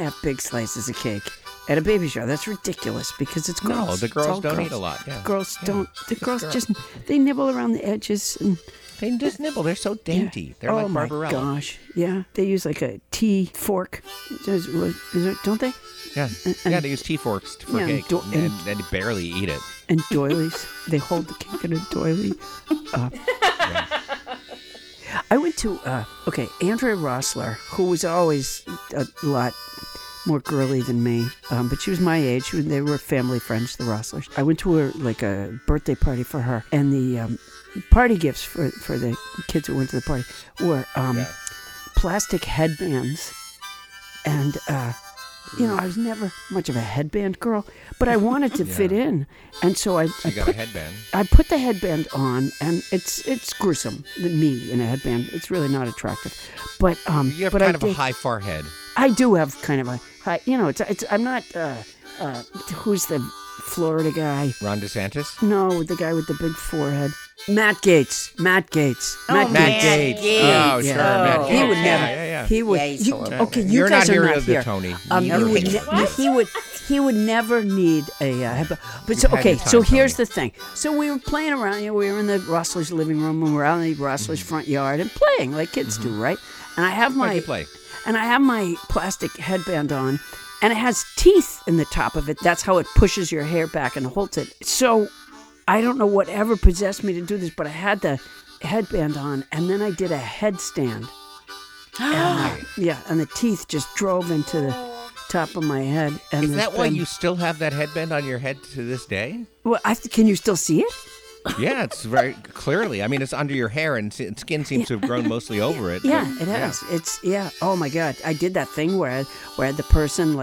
have big slices of cake at a baby shower. That's ridiculous because it's gross. No, the girls don't eat a lot. Yeah. They nibble around the edges and they just nibble. They're so dainty. Yeah. They're like Barbarella. Oh my gosh. Yeah. They use like a tea fork. Don't they? Yeah. And they use tea forks for cake. And they barely eat it. And doilies. They hold the cake in a doily. Yeah. I went to, Andrea Rossler, who was always a lot more girly than me, but she was my age. They were family friends, the Rosslers. I went to her, a birthday party for her, and the party gifts for the kids who went to the party were plastic headbands. And, I was never much of a headband girl, but I wanted to fit in, and so I got a headband. I put the headband on, and it's gruesome. Me in a headband, it's really not attractive. But you have a high forehead. I do have kind of a high. You know, I'm not. Who's the Florida guy? Ron DeSantis? No, the guy with the big forehead. Matt Gaetz. Matt Gaetz. Yeah. Oh, sure. Matt Gaetz. He would never. Yeah. He would. You guys are not here. Tony. He would never need a. So here's the thing. So we were playing around. We were in the Rosslers' living room, and we're out in the Rosslers' front yard and playing like kids do, right? And I have my plastic headband on, and it has teeth in the top of it. That's how it pushes your hair back and holds it. So. I don't know whatever possessed me to do this, but I had the headband on, and then I did a headstand. And the teeth just drove into the top of my head. And is that why you still have that headband on your head to this day? Well, can you still see it? Yeah, it's very clearly. I mean, it's under your hair, and skin seems to have grown mostly over it. Yeah, but, it has. Yeah. It's Oh my God, I did that thing where I had the person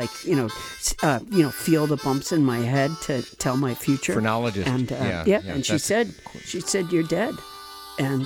feel the bumps in my head to tell my future phrenologist, and and she said you're dead, and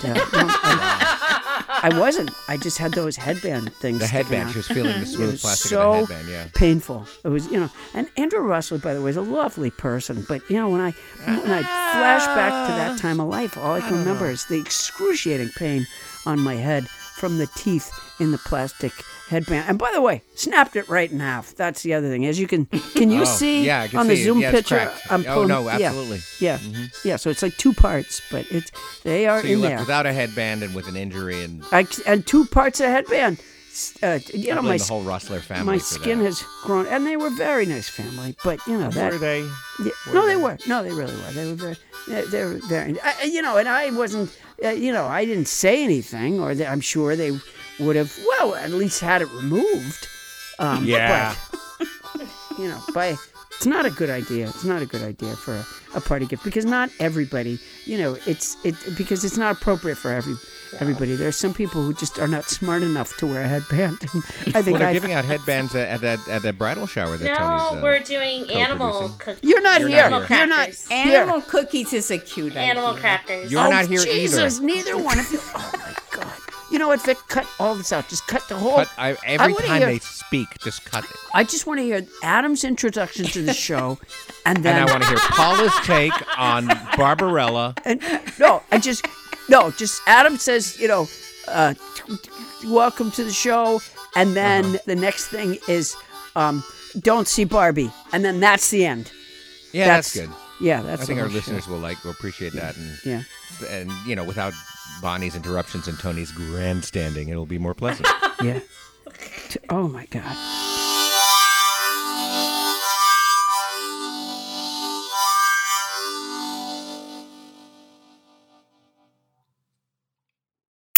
I wasn't. I just had those headband things. The headband, out. She was feeling the smooth plastic of the headband, yeah. Painful. It was, and Andrew Russell, by the way, is a lovely person. But, when I flash back to that time of life, all I can remember is the excruciating pain on my head from the teeth in the plastic headband. And by the way, snapped it right in half. That's the other thing. As you can you see on the Zoom picture? No, absolutely. Yeah, mm-hmm. So it's like two parts, but they are in there. So you left without a headband and with an injury, and two parts of headband. The whole Rustler family. My skin has grown, and they were a very nice family. But were they? Yeah, they were. No, they really were. They were very. They were very. And I wasn't. I didn't say anything, or I'm sure they would have. Well, at least had it removed. But, it's not a good idea. It's not a good idea for a party gift because not everybody. Because it's not appropriate for everybody. There are some people who just are not smart enough to wear a headband. I think they're giving out headbands at that bridal shower. That Tony's, we're doing animal cookies. You're not here. You're not animal cookies is a cute animal crackers. You're not here either. Jesus, neither one of you. Oh my God. You know what, Vic? Cut all this out. Just cut the whole. Every time they speak, just cut it. I just want to hear Adam's introduction to the show, and then I want to hear Paula's take on Barbarella. Just Adam says, welcome to the show, and then the next thing is, don't see Barbie, and then that's the end. Yeah, that's good. Yeah, that's. I think our listeners will appreciate that, and without Bonnie's interruptions and Tony's grandstanding, it'll be more pleasant. Yeah. Oh my God.